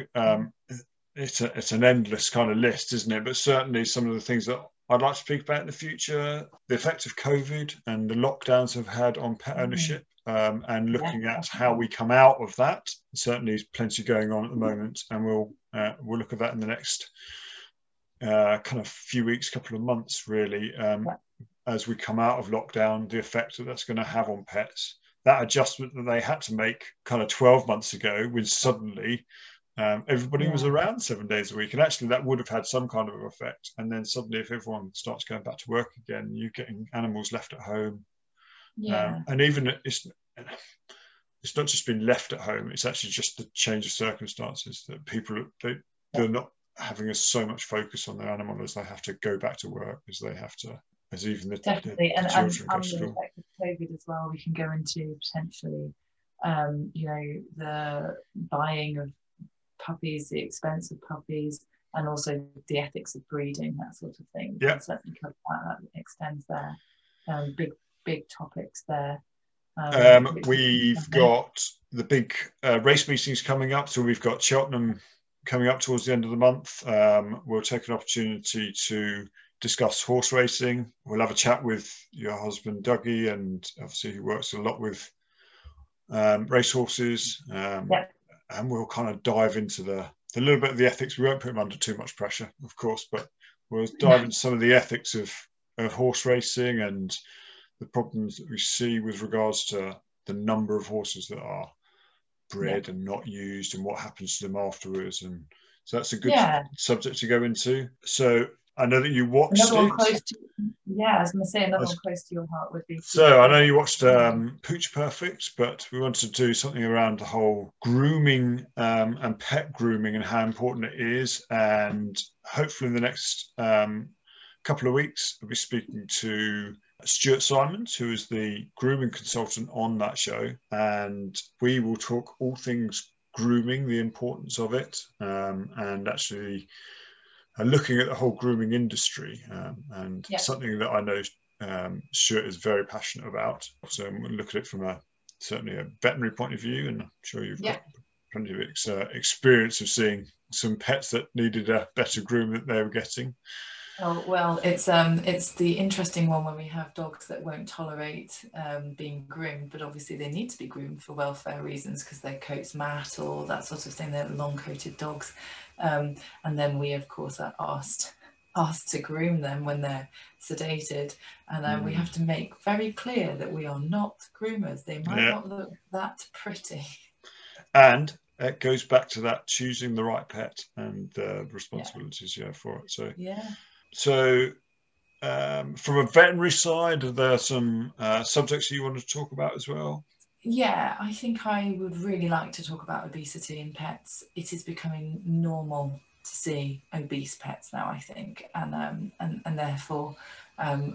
it's an endless kind of list, isn't it? But certainly some of the things that I'd like to speak about in the future, the effects of COVID and the lockdowns have had on pet ownership, and looking at how we come out of that. Certainly plenty going on at the moment, and we'll look at that in the next kind of few weeks, couple of months really, as we come out of lockdown, the effect that that's going to have on pets. That adjustment that they had to make kind of 12 months ago, when suddenly everybody was around 7 days a week, and actually that would have had some kind of effect. And then suddenly, if everyone starts going back to work again, you're getting animals left at home. And even it's not just been left at home, it's actually just the change of circumstances that people, they're not having so much focus on their animal as they have to go back to work, as they have to, as even the children go to school. And the effect of COVID as well, we can go into potentially, the buying of puppies, the expense of puppies, and also the ethics of breeding, that sort of thing. Yeah, certainly cover that extends there. Big topics there. We've got the big race meetings coming up, so we've got Cheltenham coming up towards the end of the month. We'll take an opportunity to discuss horse racing. We'll have a chat with your husband Dougie, and obviously he works a lot with racehorses. And we'll kind of dive into the little bit of the ethics. We won't put them under too much pressure, of course, but we'll dive into some of the ethics of horse racing and the problems that we see with regards to the number of horses that are bred and not used, and what happens to them afterwards. And so that's a good subject to go into. So I know that you watched I was going to say another one close to your heart would be. So I know you watched Pooch Perfect, but we wanted to do something around the whole grooming and pet grooming and how important it is. And hopefully in the next couple of weeks, I'll be speaking to Stuart Simons, who is the grooming consultant on that show. And we will talk all things grooming, the importance of it, and actually looking at the whole grooming industry, and something that I know Stuart is very passionate about. So I'm going to look at it from certainly a veterinary point of view, and I'm sure you've got plenty of experience of seeing some pets that needed a better groom that they were getting. Oh, well, it's the interesting one when we have dogs that won't tolerate being groomed, but obviously they need to be groomed for welfare reasons because their coats mat or that sort of thing. They're long-coated dogs, and then we of course are asked to groom them when they're sedated, and we have to make very clear that we are not groomers. They might not look that pretty. And it goes back to that choosing the right pet and the responsibilities you have for it. So So from a veterinary side, are there some subjects you want to talk about as well? Yeah, I think I would really like to talk about obesity in pets. It is becoming normal to see obese pets now, I think. And therefore,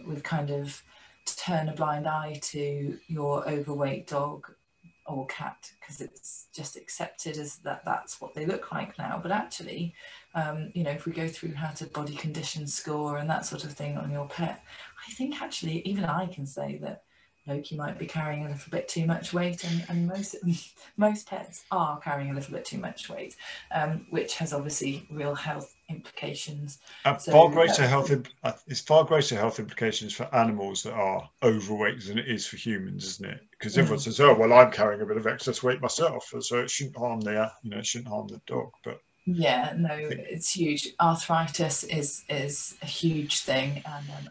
we've kind of turned a blind eye to your overweight dog or cat because it's just accepted as that's what they look like now. But actually, if we go through how to body condition score and that sort of thing on your pet, I think actually even I can say that Loki might be carrying a little bit too much weight, and most pets are carrying a little bit too much weight, which has obviously real health implications. It's far greater health implications for animals that are overweight than it is for humans, isn't it? Because everyone says, "Oh, well, I'm carrying a bit of excess weight myself, so it shouldn't harm the dog." But it's huge. Arthritis is a huge thing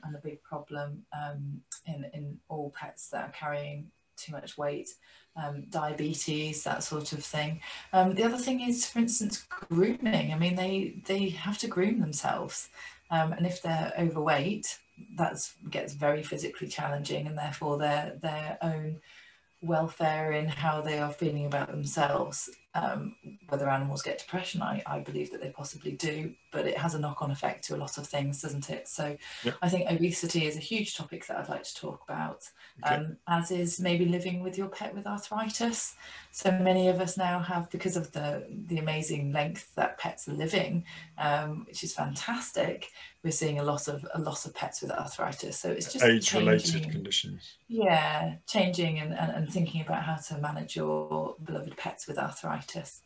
and a big problem in all pets that are carrying too much weight, diabetes, that sort of thing. The other thing is, for instance, grooming. I mean, they have to groom themselves, and if they're overweight, that gets very physically challenging, and therefore their own welfare in how they are feeling about themselves whether animals get depression. I believe that they possibly do, but it has a knock-on effect to a lot of things, doesn't it? So yeah. I think obesity is a huge topic that I'd like to talk about, as is maybe living with your pet with arthritis. So many of us now have, because of the amazing length that pets are living, which is fantastic, we're seeing a lot of pets with arthritis. So it's just age-related conditions. Yeah, changing and thinking about how to manage your beloved pets with arthritis.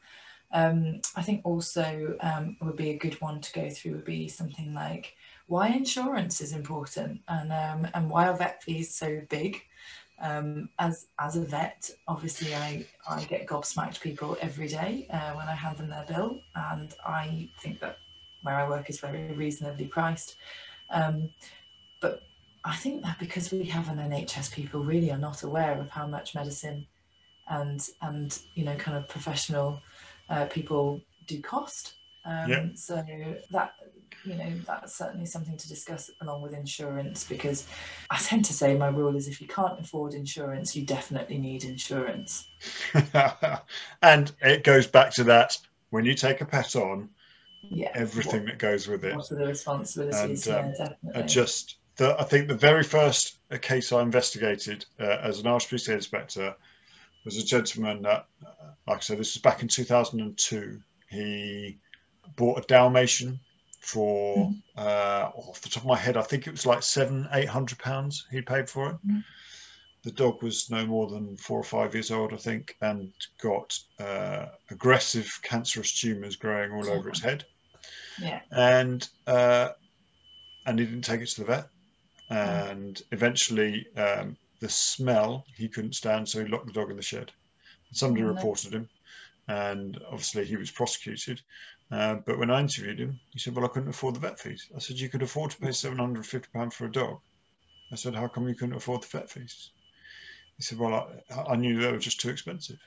I think also would be a good one to go through would be something like why insurance is important, and why are vet fees so big. As a vet, obviously I get gobsmacked people every day when I hand them their bill, and I think that where I work is very reasonably priced, but I think that because we have an NHS, people really are not aware of how much medicine and you know, kind of professional people do cost. So that, you know, that's certainly something to discuss along with insurance, because I tend to say my rule is if you can't afford insurance, you definitely need insurance. And it goes back to that, when you take a pet on, everything that goes with it. What are the responsibilities? And, definitely. I think the very first case I investigated as an RSPCA inspector was a gentleman that, like I said, this was back in 2002. He bought a Dalmatian for, off the top of my head, I think it was like £700–800 he paid for it. Mm-hmm. The dog was no more than 4 or 5 years old, I think, and got aggressive cancerous tumours growing all over its head. Yeah. And he didn't take it to the vet. And eventually the smell he couldn't stand, so he locked the dog in the shed. Somebody reported him, and obviously he was prosecuted. But when I interviewed him, he said, well, I couldn't afford the vet fees. I said, you could afford to pay £750 for a dog. I said, how come you couldn't afford the vet fees? He said, well, I knew they were just too expensive.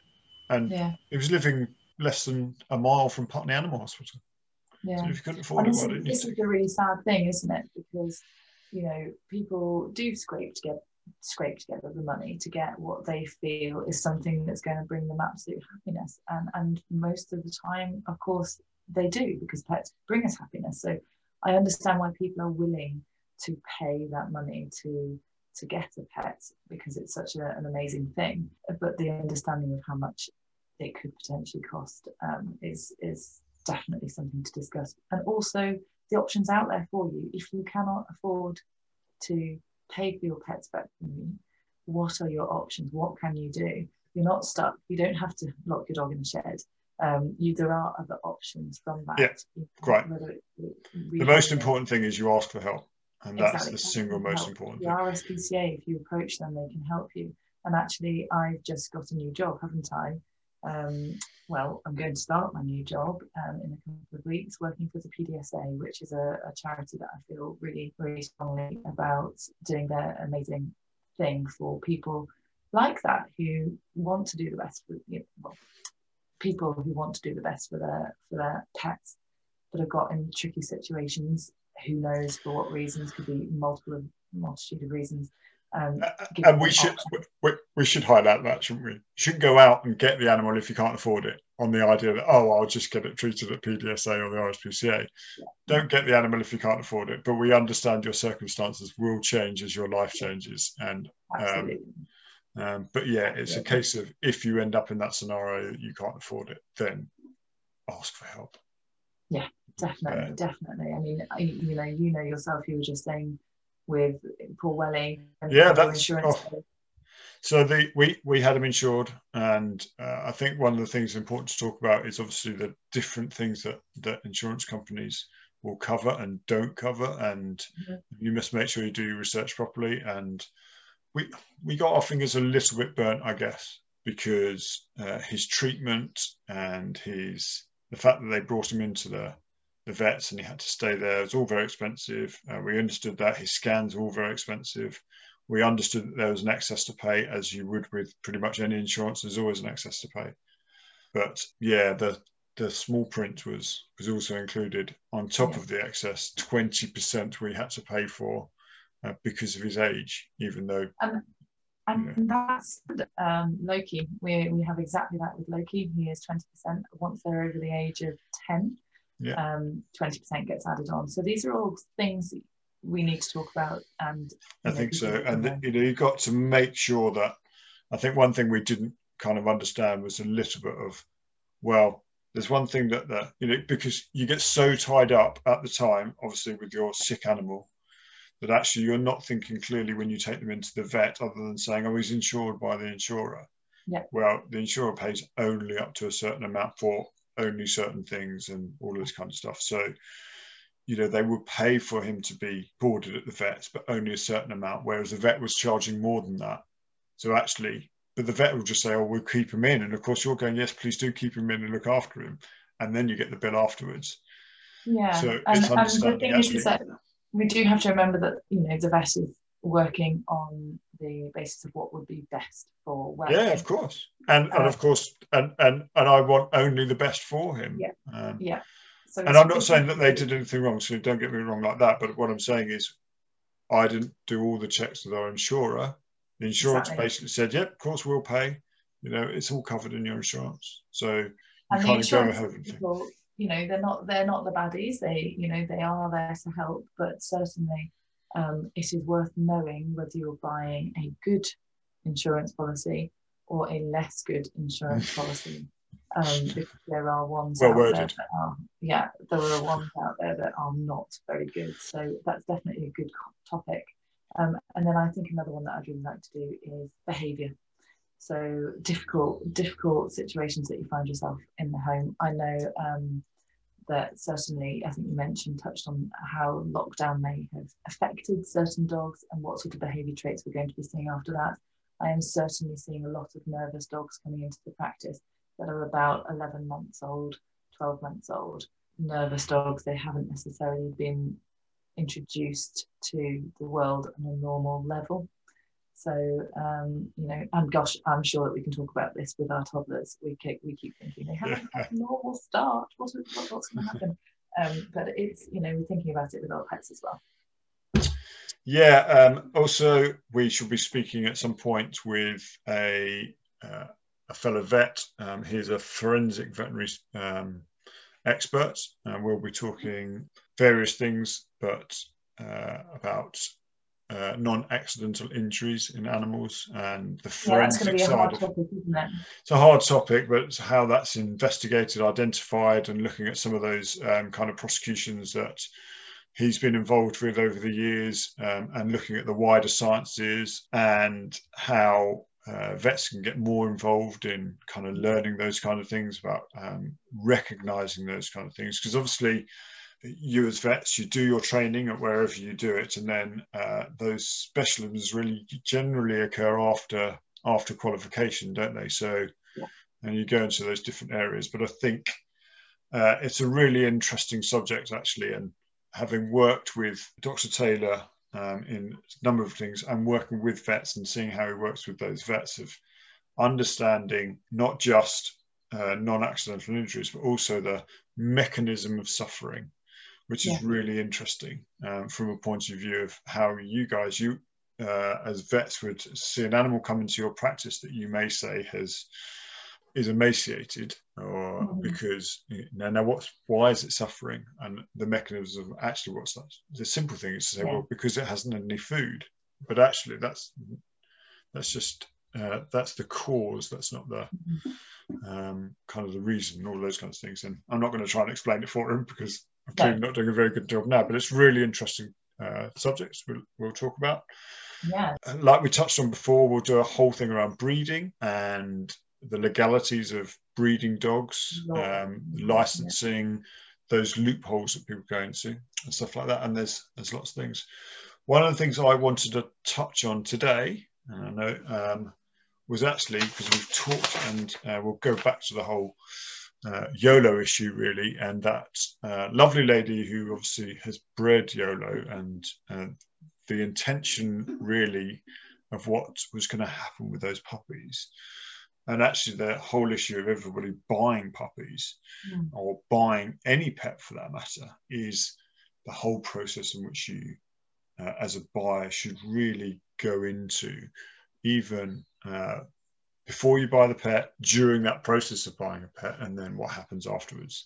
And he was living less than a mile from Putney Animal Hospital. Yeah. So if you couldn't afford it, why didn't you? This is a really sad thing, isn't it? Because, you know, people do scrape together the money to get what they feel is something that's going to bring them absolute happiness, and most of the time, of course, they do, because pets bring us happiness. So I understand why people are willing to pay that money to get a pet, because it's such an amazing thing, but the understanding of how much it could potentially cost is definitely something to discuss. And also the options out there for you if you cannot afford to pay for your pet's vet fee. What are your options? What can you do? You're not stuck. You don't have to lock your dog in a shed. There are other options from that. Yeah, right. The most important thing is you ask for help, and that's the single most important thing. The RSPCA, if you approach them, they can help you. And actually, I've just got a new job, haven't I? I'm going to start my new job in a couple of weeks, working for the PDSA, which is a charity that I feel really, really strongly about, doing their amazing thing for people like that who want to do the best for people who want to do the best for their pets, but have got in tricky situations. Who knows for what reasons? Could be multitude of reasons. And we should highlight that, shouldn't we? You shouldn't go out and get the animal if you can't afford it on the idea that, oh, I'll just get it treated at PDSA or the RSPCA. Yeah. Don't get the animal if you can't afford it, but we understand your circumstances will change as your life changes. And it's a case of if you end up in that scenario that you can't afford it, then ask for help. Yeah, definitely. I mean, you know yourself, you were just saying with poor Welly. So we had him insured, and I think one of the things important to talk about is obviously the different things that insurance companies will cover and don't cover, and you must make sure you do your research properly. And we got our fingers a little bit burnt, I guess, because his treatment and the fact that they brought him into the vets and he had to stay there. It was all very expensive. We understood that. His scans were all very expensive. We understood that there was an excess to pay, as you would with pretty much any insurance. There's always an excess to pay. But yeah, the small print was also included on top of the excess. 20% we had to pay for because of his age, even though And that's Loki. We have exactly that with Loki. He is 20%. Once they're over the age of 10, 20% gets added on. So these are all things we need to talk about. And I think so. And you know, you've got to make sure that, I think one thing we didn't kind of understand was a little bit of, well, there's one thing that, you know, because you get so tied up at the time, obviously with your sick animal, that actually you're not thinking clearly when you take them into the vet, other than saying, oh, he's insured by the insurer. Yeah. Well, the insurer pays only up to a certain amount for only certain things and all of this kind of stuff. So, you know, they would pay for him to be boarded at the vets, but only a certain amount, whereas the vet was charging more than that. So actually, but the vet will just say, oh, we'll keep him in. And of course you're going, yes, please do keep him in and look after him. And then you get the bill afterwards. Yeah. So it's understanding actually. We do have to remember that, you know, the vet is working on the basis of what would be best for Welly. Yeah, of course. And of course, and I want only the best for him. Yeah. So and I'm not saying that they did anything wrong, so don't get me wrong like that. But what I'm saying is I didn't do all the checks with our insurer. The insurance basically said, yep, of course we'll pay. You know, it's all covered in your insurance. So you can't go ahead and think. You know, they're not the baddies. They, you know, they are there to help, but certainly it is worth knowing whether you're buying a good insurance policy or a less good insurance policy. Because there are ones out there that are, there are ones out there that are not very good. So that's definitely a good topic. And then I think another one that I'd really like to do is behaviour. So difficult situations that you find yourself in the home. I know that certainly, I think you touched on how lockdown may have affected certain dogs and what sort of behaviour traits we're going to be seeing after that. I am certainly seeing a lot of nervous dogs coming into the practice that are about 11 months old, 12 months old, nervous dogs. They haven't necessarily been introduced to the world on a normal level. So, you know, and gosh, I'm sure that we can talk about this with our toddlers. We keep thinking they haven't had a normal start. What's going to happen? But it's, you know, we're thinking about it with our pets as well. Yeah. Also, we shall be speaking at some point with a fellow vet. He's a forensic veterinary expert, and we'll be talking various things, but about non-accidental injuries in animals and the forensic side of it. It's a hard topic, but it's how that's investigated, identified, and looking at some of those kind of prosecutions that he's been involved with over the years, and looking at the wider sciences and how vets can get more involved in kind of learning those kind of things, about recognizing those kind of things, because obviously you as vets, you do your training at wherever you do it, and then those specialisms really generally occur after qualification, don't they? So, and you go into those different areas. But I think it's a really interesting subject, actually, and having worked with Dr. Taylor in a number of things, and working with vets and seeing how he works with those vets, of understanding not just non-accidental injuries, but also the mechanism of suffering, which is really interesting from a point of view of how you guys, as vets, would see an animal come into your practice that you may say is emaciated, or because why is it suffering, and the mechanism of actually what's that. The simple thing is to say, well, because it hasn't had any food, but actually that's just that's the cause. That's not the kind of the reason, and all those kinds of things. And I'm not going to try and explain it for him, because I'm clearly not doing a very good job now, but it's really interesting subjects we'll talk about. Yeah. Like we touched on before, we'll do a whole thing around breeding and the legalities of breeding dogs, licensing, those loopholes that people go into and stuff like that. And there's lots of things. One of the things I wanted to touch on today, and I know was actually, because we've talked, and we'll go back to the whole Yolo issue, really, and that lovely lady who obviously has bred Yolo, and the intention really of what was going to happen with those puppies, and actually the whole issue of everybody buying puppies or buying any pet for that matter, is the whole process in which you as a buyer should really go into even before you buy the pet, during that process of buying a pet, and then what happens afterwards.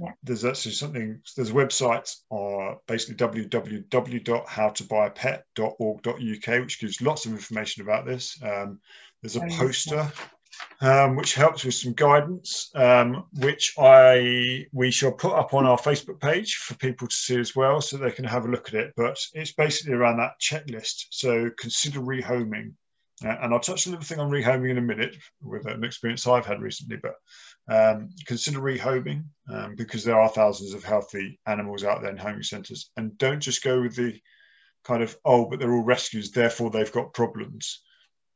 Yeah. There's actually something, there's websites are basically www.howtobuyapet.org.uk, which gives lots of information about this. There's a poster which helps with some guidance, which we shall put up on our Facebook page for people to see as well, so they can have a look at it. But it's basically around that checklist. So consider rehoming. And I'll touch a little thing on rehoming in a minute with an experience I've had recently, but consider rehoming because there are thousands of healthy animals out there in homing centres, and don't just go with the kind of, oh, but they're all rescues, therefore they've got problems.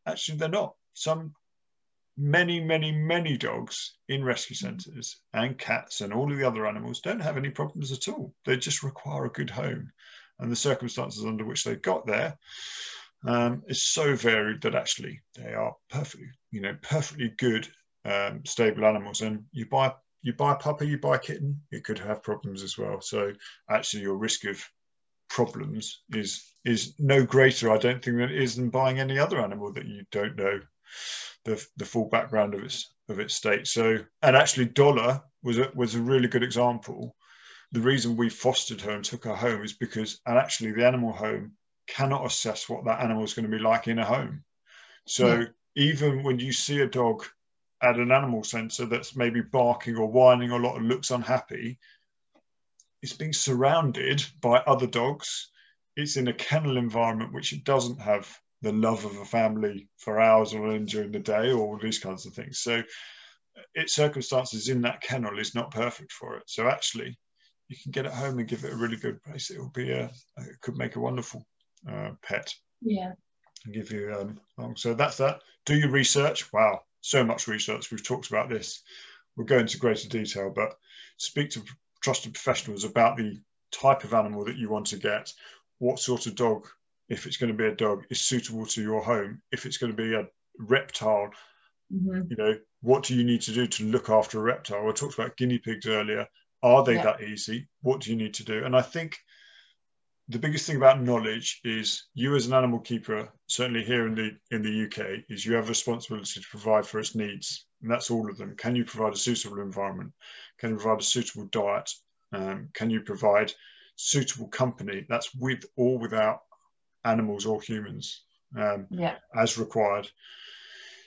Actually, they're not. Many dogs in rescue centres and cats and all of the other animals don't have any problems at all. They just require a good home, and the circumstances under which they got there is so varied that actually they are perfectly good, stable animals. And you buy a puppy, you buy a kitten, it could have problems as well. So actually your risk of problems is no greater, I don't think, than it is than buying any other animal that you don't know the full background of its state. So, and actually Dollar was a really good example. The reason we fostered her and took her home is because, and actually the animal home cannot assess what that animal is going to be like in a home. So yeah. Even when you see a dog at an animal centre that's maybe barking or whining a lot and looks unhappy, it's being surrounded by other dogs. It's in a kennel environment which it doesn't have the love of a family for hours or during the day or all these kinds of things. So its circumstances in that kennel is not perfect for it. So actually you can get it home and give it a really good place. It will be it could make a wonderful pet. Yeah. And give you so that's that. Do your research. Wow, so much research. We've talked about this. We'll go into greater detail, but speak to trusted professionals about the type of animal that you want to get, what sort of dog, if it's going to be a dog, is suitable to your home. If it's going to be a reptile, mm-hmm. What do you need to do to look after a reptile? I talked about guinea pigs earlier. Are they that easy? What do you need to do? And I think the biggest thing about knowledge is you as an animal keeper, certainly here in the UK, is you have responsibility to provide for its needs. And that's all of them. Can you provide a suitable environment? Can you provide a suitable diet? Can you provide suitable company? That's with or without animals or humans, as required.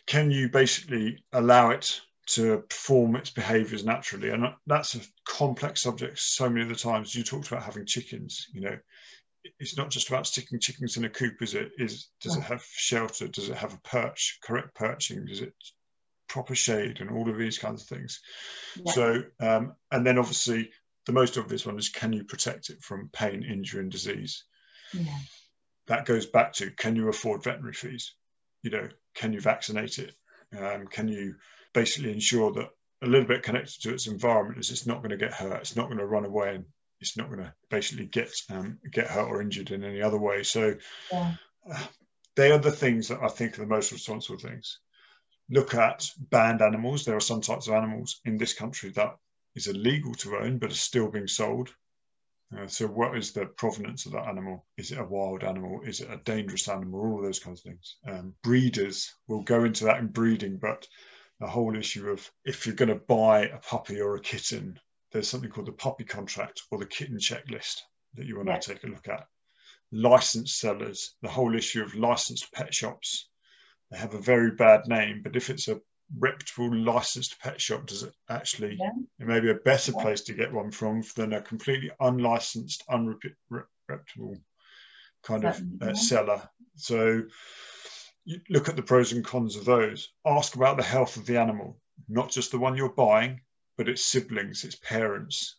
Can you basically allow it to perform its behaviours naturally? And that's a complex subject. So many of the times you talked about having chickens, it's not just about sticking chickens in a coop, is it? Does it have shelter? Does it have a perch, correct perching? Does it proper shade and all of these kinds of things? Yeah. So, and then obviously the most obvious one is, can you protect it from pain, injury and disease? Yeah. That goes back to, can you afford veterinary fees? Can you vaccinate it? Can you basically ensure that, a little bit connected to its environment, is it's not going to get hurt, it's not going to run away, and it's not going to basically get hurt or injured in any other way. So they are the things that I think are the most responsible things. Look at banned animals. There are some types of animals in this country that is illegal to own but are still being sold. So what is the provenance of that animal? Is it a wild animal? Is it a dangerous animal? All of those kinds of things. Breeders will go into that in breeding, but the whole issue of, if you're going to buy a puppy or a kitten, there's something called the puppy contract or the kitten checklist that you want to take a look at. Licensed sellers, the whole issue of licensed pet shops. They have a very bad name, but if it's a reputable licensed pet shop, does it actually it may be a better place to get one from than a completely unlicensed, unreputable kind of seller. So you look at the pros and cons of those. Ask about the health of the animal, not just the one you're buying, but its siblings, its parents.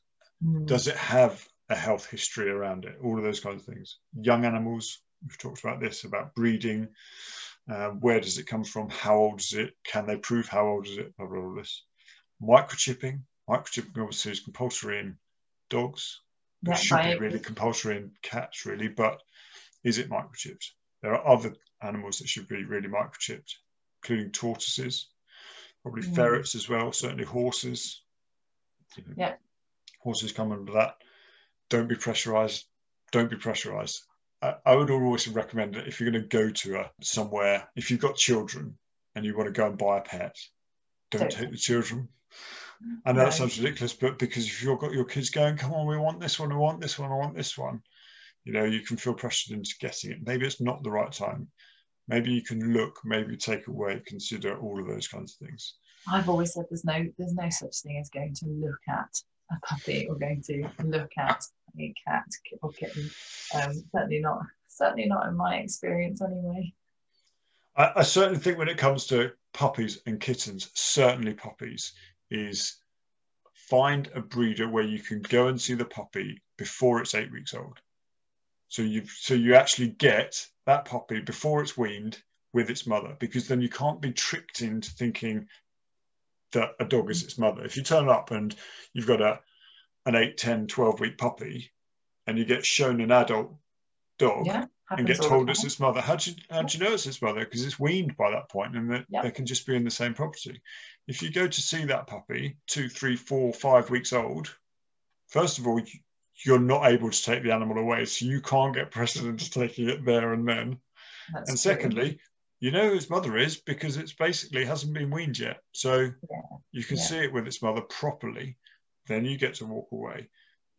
Does it have a health history around it? All of those kinds of things. Young animals, we've talked about this, about breeding. Where does it come from? How old is it? Can they prove how old is it? Blah, blah, blah. Microchipping. Microchipping obviously is compulsory in dogs. It should be really compulsory in cats, really, but is it microchipped? There are other animals that should be really microchipped, including tortoises, probably ferrets as well, certainly horses. Horses come under that. Don't be pressurised. I would always recommend that if you're going to go to somewhere, if you've got children and you want to go and buy a pet, don't take the children. I know that sounds ridiculous, but because if you've got your kids going, come on, we want this one, I want this one, I want this one, you know, you can feel pressured into getting it. Maybe it's not the right time. Maybe you can look, maybe take away, consider all of those kinds of things. I've always said there's no such thing as going to look at a puppy or going to look at a cat or kitten. Certainly not in my experience anyway. I certainly think when it comes to puppies and kittens, certainly puppies, is find a breeder where you can go and see the puppy before it's 8 weeks old. So you actually get that puppy before it's weaned with its mother, because then you can't be tricked into thinking that a dog is its mother. If you turn up and you've got an 8, 10, 12-week puppy and you get shown an adult dog and get told it's its mother, how do you know it's its mother? Because it's weaned by that point, and they can just be in the same property. If you go to see that puppy 2, 3, 4, 5 weeks old, first of all, you're not able to take the animal away, so you can't get precedent to taking it there and then. That's and secondly, true. You know who its mother is because it's basically hasn't been weaned yet. So you can see it with its mother properly. Then you get to walk away,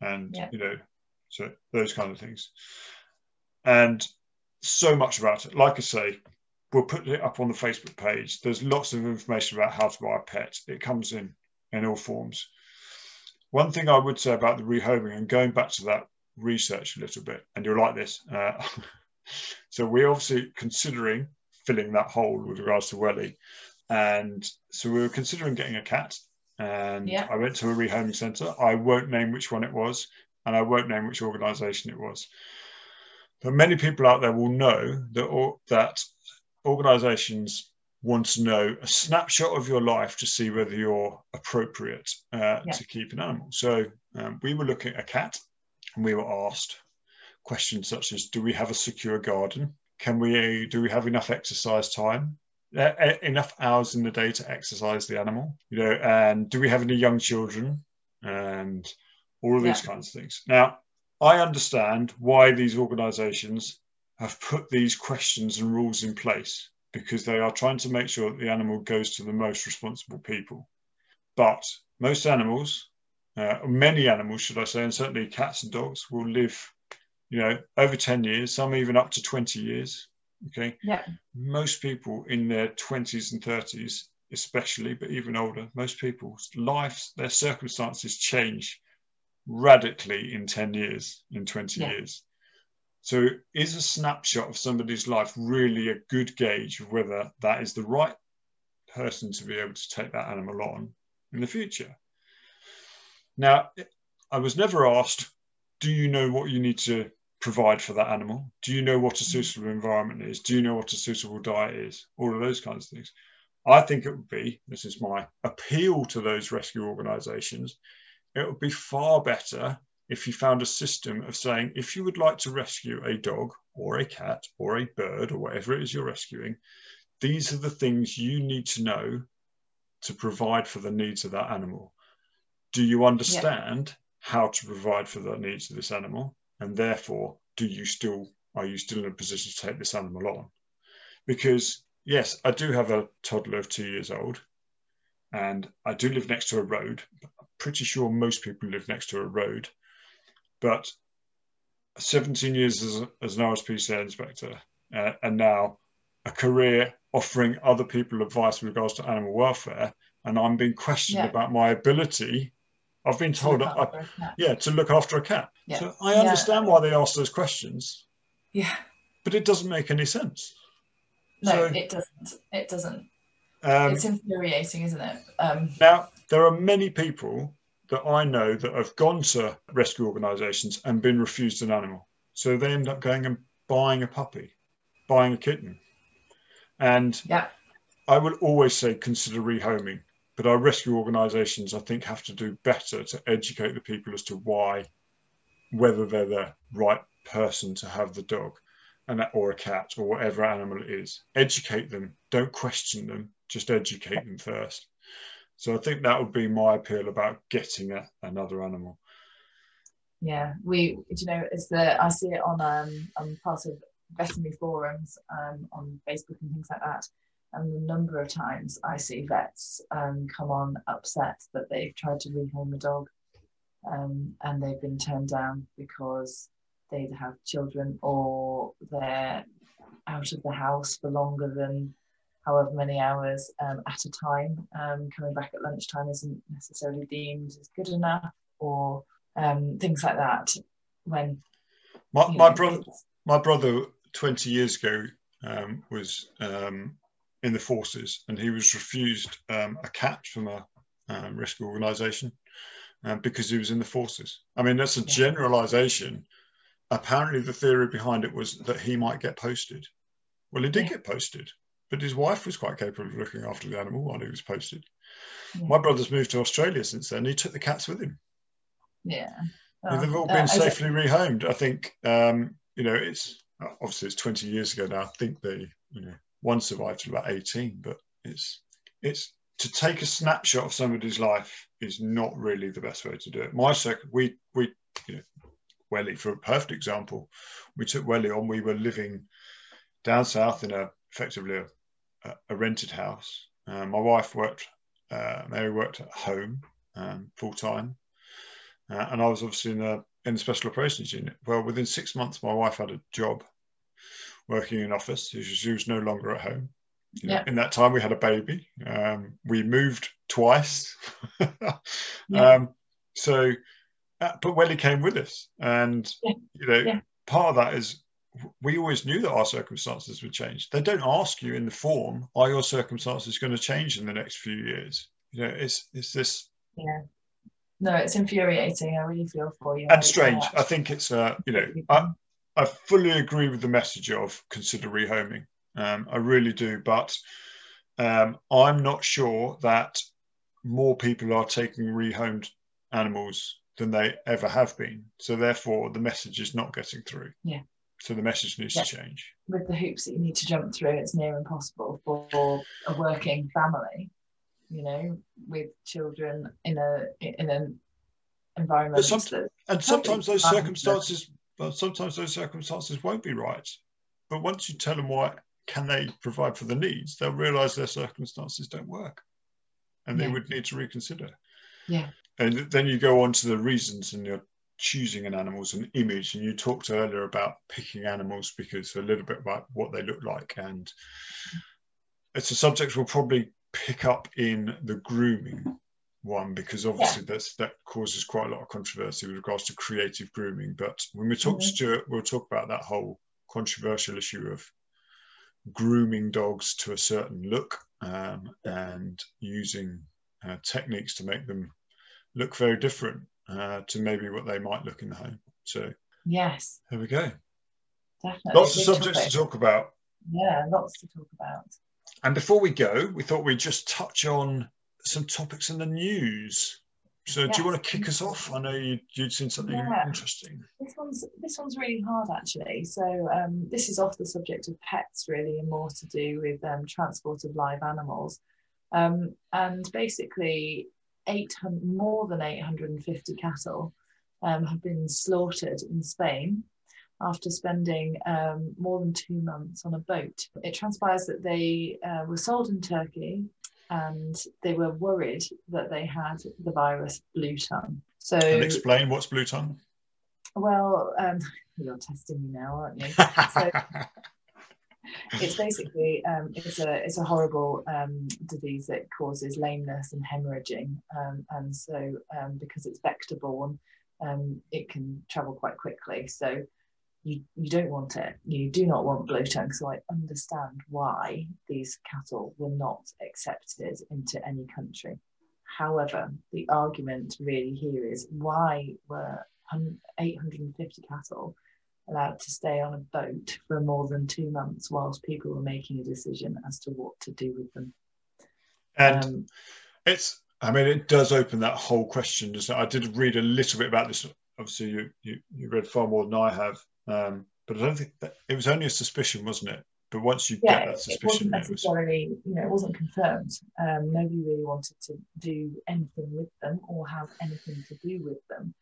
and you know, so those kind of things. And so much about it. Like I say, we'll put it up on the Facebook page. There's lots of information about how to buy a pet. It comes in all forms. One thing I would say about the rehoming, and going back to that research a little bit, and you'll like this. So we're obviously considering filling that hole with regards to Welly. And so we were considering getting a cat. And I went to a rehoming centre. I won't name which one it was, and I won't name which organisation it was. But many people out there will know that organisations want to know a snapshot of your life to see whether you're appropriate to keep an animal. So we were looking at a cat, and we were asked questions such as, do we have a secure garden? Do we have enough exercise time, enough hours in the day to exercise the animal? You know, and do we have any young children? And all of these kinds of things. Now, I understand why these organisations have put these questions and rules in place, because they are trying to make sure that the animal goes to the most responsible people. But most animals, many animals, should I say, and certainly cats and dogs, will live, you know, over 10 years, some even up to 20 years. Okay. Yeah. Most people in their 20s and 30s, especially, but even older, most people's lives, their circumstances change radically in 10 years, in 20 years. So is a snapshot of somebody's life really a good gauge of whether that is the right person to be able to take that animal on in the future? Now, I was never asked, do you know what you need to provide for that animal? Do you know what a suitable environment is? Do you know what a suitable diet is? All of those kinds of things. I think it would be, this is my appeal to those rescue organisations, it would be far better if you found a system of saying, if you would like to rescue a dog or a cat or a bird or whatever it is you're rescuing, these are the things you need to know to provide for the needs of that animal. Do you understand how to provide for the needs of this animal? And therefore, are you still in a position to take this animal on? Because yes, I do have a toddler of 2 years old, and I do live next to a road. I'm pretty sure most people live next to a road. But 17 years as an RSPCA inspector, and now a career offering other people advice with regards to animal welfare, and I'm being questioned about my ability. I've been told to look after a cat. Yeah. So I understand why they ask those questions. Yeah. But it doesn't make any sense. No, so, it doesn't. It's infuriating, isn't it? Now, there are many people that I know that have gone to rescue organisations and been refused an animal. So they end up going and buying a puppy, buying a kitten. And I will always say consider rehoming, but our rescue organisations, I think, have to do better to educate the people as to whether they're the right person to have the dog or a cat or whatever animal it is. Educate them, don't question them, just educate them first. So I think that would be my appeal about getting another animal. Yeah, I see it on part of veterinary forums on Facebook and things like that. And the number of times I see vets come on upset that they've tried to rehome a dog and they've been turned down because they either have children or they're out of the house for longer than however many hours at a time. Coming back at lunchtime isn't necessarily deemed as good enough, or things like that. When my brother 20 years ago was in the forces, and he was refused a cat from a rescue organisation because he was in the forces. I mean, that's a generalisation. Apparently the theory behind it was that he might get posted. Well, he did get posted, but his wife was quite capable of looking after the animal while he was posted. Yeah. My brother's moved to Australia since then. He took the cats with him. Yeah. Well, they've all been safely rehomed. I think, it's obviously it's 20 years ago now. I think one survived till about 18, but it's to take a snapshot of somebody's life is not really the best way to do it. Welly, for a perfect example, we took Welly on. We were living down south in effectively a rented house. My wife Mary worked at home full time, and I was obviously in the Special Operations Unit. Well, within 6 months, my wife had a job working in office. She was no longer at home. In that time, we had a baby. We moved twice. But Welly came with us, and part of that is we always knew that our circumstances would change. They don't ask you in the form, are your circumstances going to change in the next few years? It's this. Yeah. No, it's infuriating. I really feel for you. And strange. I think it's I fully agree with the message of consider rehoming. I really do, but I'm not sure that more people are taking rehomed animals than they ever have been. So therefore the message is not getting through. Yeah. So the message needs to change. With the hoops that you need to jump through, it's near impossible for a working family, with children in an environment. Sometimes those circumstances won't be right. But once you tell them what can they provide for the needs, they'll realise their circumstances don't work, and they would need to reconsider. Yeah. And then you go on to the reasons, and you're choosing an animal as an image. And you talked earlier about picking animals because a little bit about what they look like. And it's a subject we'll probably pick up in the grooming one, because obviously that causes quite a lot of controversy with regards to creative grooming. But when we talk to Stuart, we'll talk about that whole controversial issue of grooming dogs to a certain look and using techniques to make them look very different to maybe what they might look in the home. So yes, there we go. Definitely lots of subjects to talk about. Yeah, lots to talk about. And before we go, we thought we'd just touch on some topics in the news. So do you want to kick us off? I know you'd seen something interesting. This one's really hard, actually. So this is off the subject of pets, really, and more to do with transport of live animals. And basically, more than 850 cattle have been slaughtered in Spain after spending more than 2 months on a boat. It transpires that they were sold in Turkey, and they were worried that they had the virus blue tongue. So, and explain what's blue tongue? Well, you're testing me now, aren't you? So, it's basically it's a horrible disease that causes lameness and hemorrhaging, and so because it's vector borne, it can travel quite quickly. So you don't want it. You do not want blue tongue. So I understand why these cattle were not accepted into any country. However, the argument really here is, why were 850 cattle allowed to stay on a boat for more than 2 months whilst people were making a decision as to what to do with them? And it does open that whole question. I did read a little bit about this. Obviously, you read far more than I have, but I don't think it was only a suspicion, wasn't it? But once you get that suspicion, it wasn't confirmed. Nobody really wanted to do anything with them or have anything to do with them.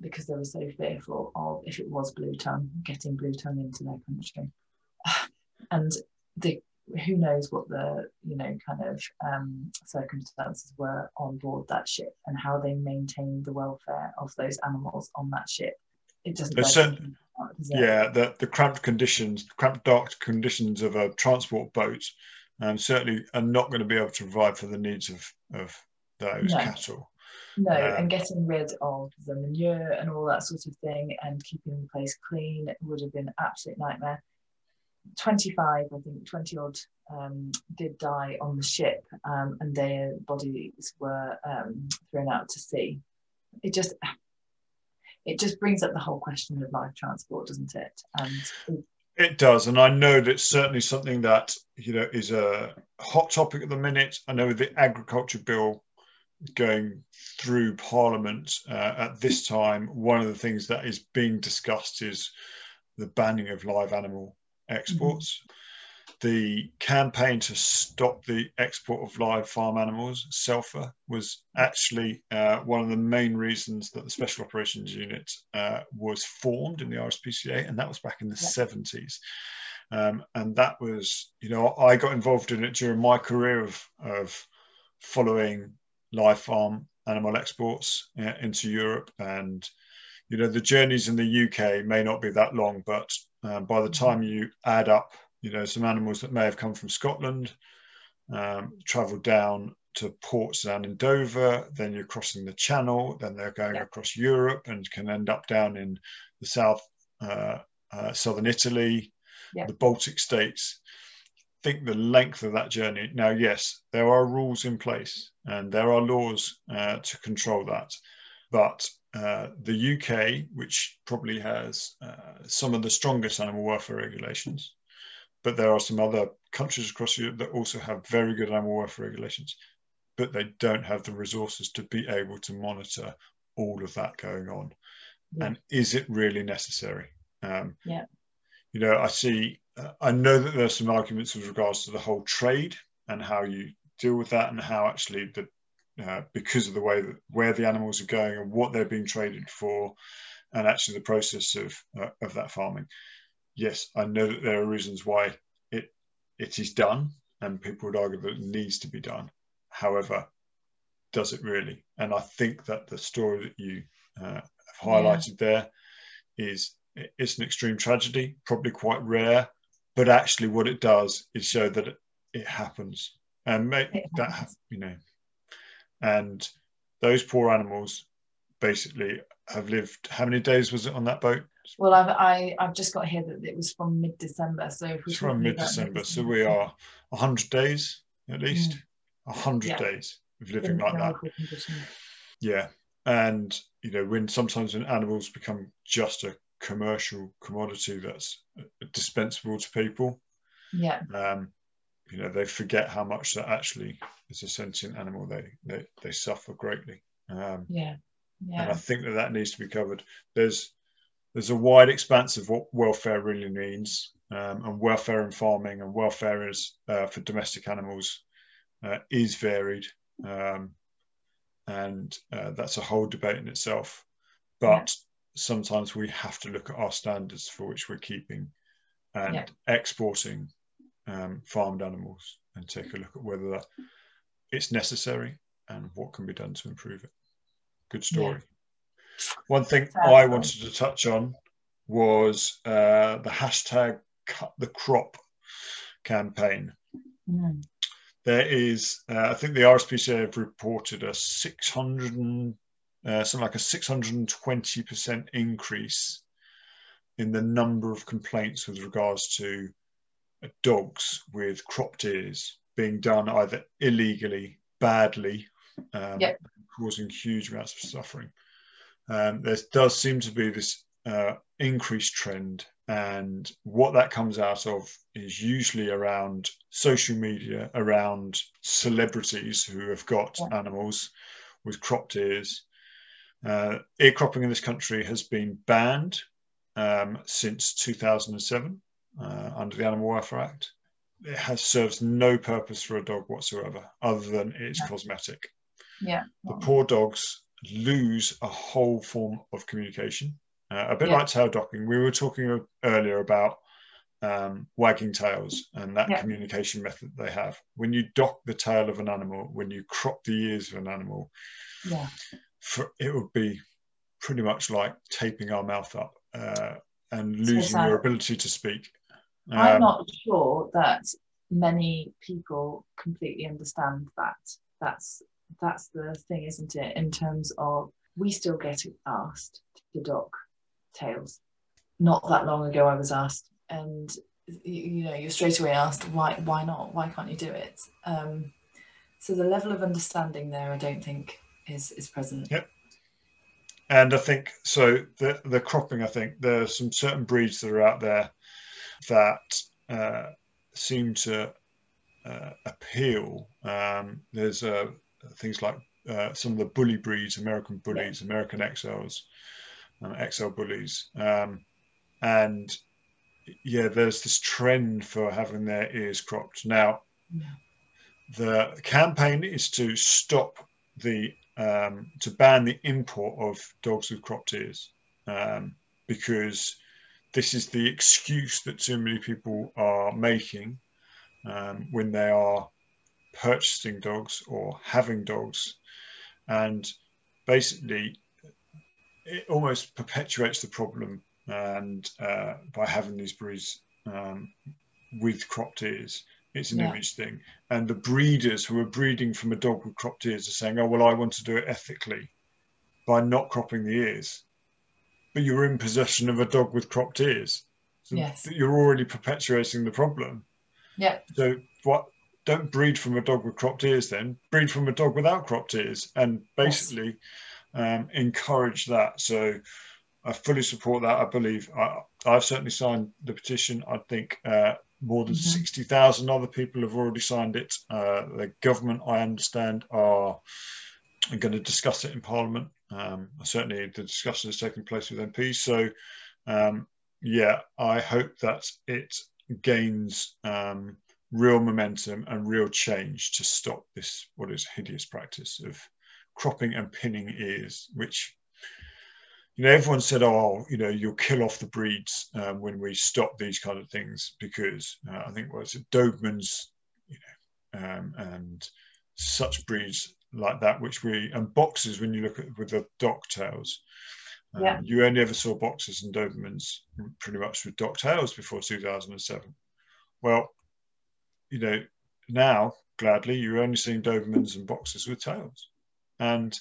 because they were so fearful of, if it was blue tongue, getting blue tongue into their country. And who knows what the, kind of circumstances were on board that ship and how they maintained the welfare of those animals on that ship. It doesn't matter, does it? Yeah, the cramped, dark conditions of a transport boat certainly are not going to be able to provide for the needs of those cattle. No, and getting rid of the manure and all that sort of thing and keeping the place clean would have been an absolute nightmare. 25, I think, 20-odd did die on the ship, and their bodies were thrown out to sea. It just brings up the whole question of live transport, doesn't it? And it does, and I know that's certainly something that is a hot topic at the minute. I know the agriculture bill going through Parliament at this time, one of the things that is being discussed is the banning of live animal exports. Mm-hmm. The campaign to stop the export of live farm animals, SELFA, was actually one of the main reasons that the Special Operations Unit was formed in the RSPCA, and that was back in the 70s. And that was, I got involved in it during my career of following live farm animal exports into Europe, and the journeys in the UK may not be that long, but by the time you add up, some animals that may have come from Scotland, travelled down to ports down in Dover, then you're crossing the Channel, then they're going across Europe and can end up down in the southern Italy, the Baltic states. Think the length of that journey. Now, yes, there are rules in place and there are laws to control that, but the UK, which probably has some of the strongest animal welfare regulations, but there are some other countries across Europe that also have very good animal welfare regulations, but they don't have the resources to be able to monitor all of that going on. Yeah. And is it really necessary? I know that there's some arguments with regards to the whole trade and how you deal with that, and how actually because of the way that where the animals are going and what they're being traded for, and actually the process of that farming. Yes, I know that there are reasons why it is done, and people would argue that it needs to be done. However, does it really? And I think that the story that you have highlighted there is, it's an extreme tragedy, probably quite rare, but actually what it does is show that it happens, and and those poor animals basically have lived. How many days was it on that boat? Well, I've just got here that it was from mid-December, so if we from mid-December, so we are 100 days at least, 100 days of living like that. Yeah, and when animals become just a commercial commodity that's dispensable to people, they forget how much that actually is a sentient animal. They suffer greatly. And I think that needs to be covered. There's a wide expanse of what welfare really means, and welfare in farming and welfare is for domestic animals is varied, and that's a whole debate in itself. But sometimes we have to look at our standards for which we're keeping and exporting farmed animals, and take a look at whether that it's necessary and what can be done to improve it. Good story. One thing I wanted to touch on was the hashtag Cut the Crop campaign. There is I think the RSPCA have reported a 620% increase in the number of complaints with regards to dogs with cropped ears being done either illegally, badly, causing huge amounts of suffering. There does seem to be this increased trend, and what that comes out of is usually around social media, around celebrities who have got animals with cropped ears. Ear cropping in this country has been banned since 2007 under the Animal Welfare Act. It serves no purpose for a dog whatsoever, other than it's cosmetic. The poor dogs lose a whole form of communication. A bit like tail docking. We were talking earlier about wagging tails and that communication method they have. When you dock the tail of an animal, when you crop the ears of an animal, it would be pretty much like taping our mouth up and losing your ability to speak. I'm not sure that many people completely understand that. That's the thing, isn't it? In terms of, we still get asked to dock tails. Not that long ago I was asked, and you know, you're straight away asked why not, why can't you do it? So the level of understanding there, I don't think is present. Yep. And I think so the cropping, I think there's some certain breeds that are out there that seem to appeal. There's things like some of the bully breeds, American bullies, American XLs, XL bullies, and there's this trend for having their ears cropped. Now, the campaign is to stop the to ban the import of dogs with cropped ears, because this is the excuse that too many people are making when they are purchasing dogs or having dogs, and basically it almost perpetuates the problem. And by having these breeds with cropped ears, it's an image thing, and the breeders who are breeding from a dog with cropped ears are saying, oh well, I want to do it ethically by not cropping the ears, but you're in possession of a dog with cropped ears, so you're already perpetuating the problem. So what, don't breed from a dog with cropped ears, then breed from a dog without cropped ears, and basically encourage that. So I fully support that. I believe I've certainly signed the petition. I think more than 60,000 other people have already signed it. The government, I understand, are going to discuss it in Parliament. Certainly the discussion is taking place with MPs. So I hope that it gains real momentum and real change to stop this, what is hideous practice of cropping and pinning ears, which, you know, everyone said, oh, you know, you'll kill off the breeds when we stop these kind of things, because I think was it Dobermans, you know, and such breeds like that, which we, and boxers, when you look at with the dock tails, you only ever saw boxers and Dobermans pretty much with dock tails before 2007. Well, you know, now, gladly, you're only seeing Dobermans and boxers with tails. And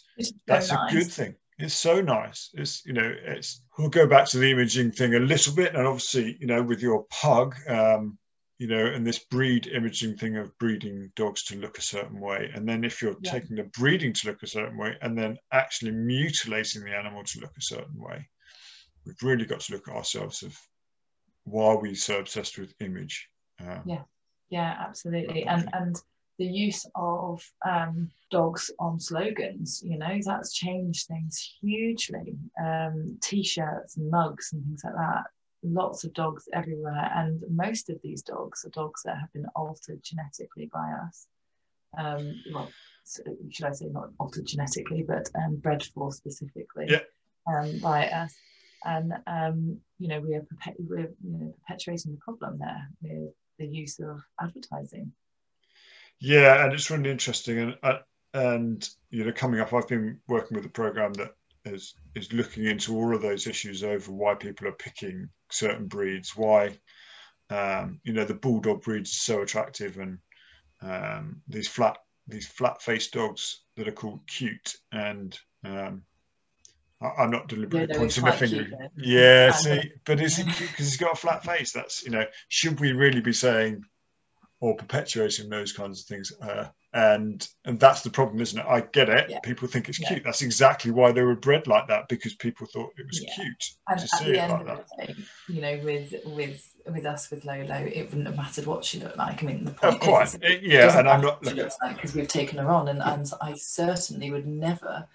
that's a good thing. It's so nice. It's, you know, it's, we'll go back to the imaging thing a little bit. And obviously, you know, with your pug, you know, and this breed imaging thing of breeding dogs to look a certain way. And then if you're taking the breeding to look a certain way and then actually mutilating the animal to look a certain way, we've really got to look at ourselves of why are we so obsessed with image? Yeah, absolutely. And the use of dogs on slogans, you know, that's changed things hugely. T-shirts and mugs and things like that. Lots of dogs everywhere, and most of these dogs are dogs that have been altered genetically by us. Should I say not altered genetically, but bred for specifically by us. And you know, we are perpetuating the problem there with the use of advertising. Yeah, and it's really interesting, and you know, coming up, I've been working with a program that is looking into all of those issues over why people are picking certain breeds, why you know, the bulldog breeds are so attractive, and these flat faced dogs that are called cute, and I'm not deliberately pointing the finger. See, but is it cute because he's got a flat face? That's, you know, should we really be saying or perpetuating those kinds of things? And that's the problem, isn't it? I get it. Yeah. People think it's cute. That's exactly why they were bred like that, because people thought it was cute to see it like that. Day, you know, with us, with Lolo, it wouldn't have mattered what she looked like. I mean, the point is, and I'm not looking because we've taken her on, and I certainly would never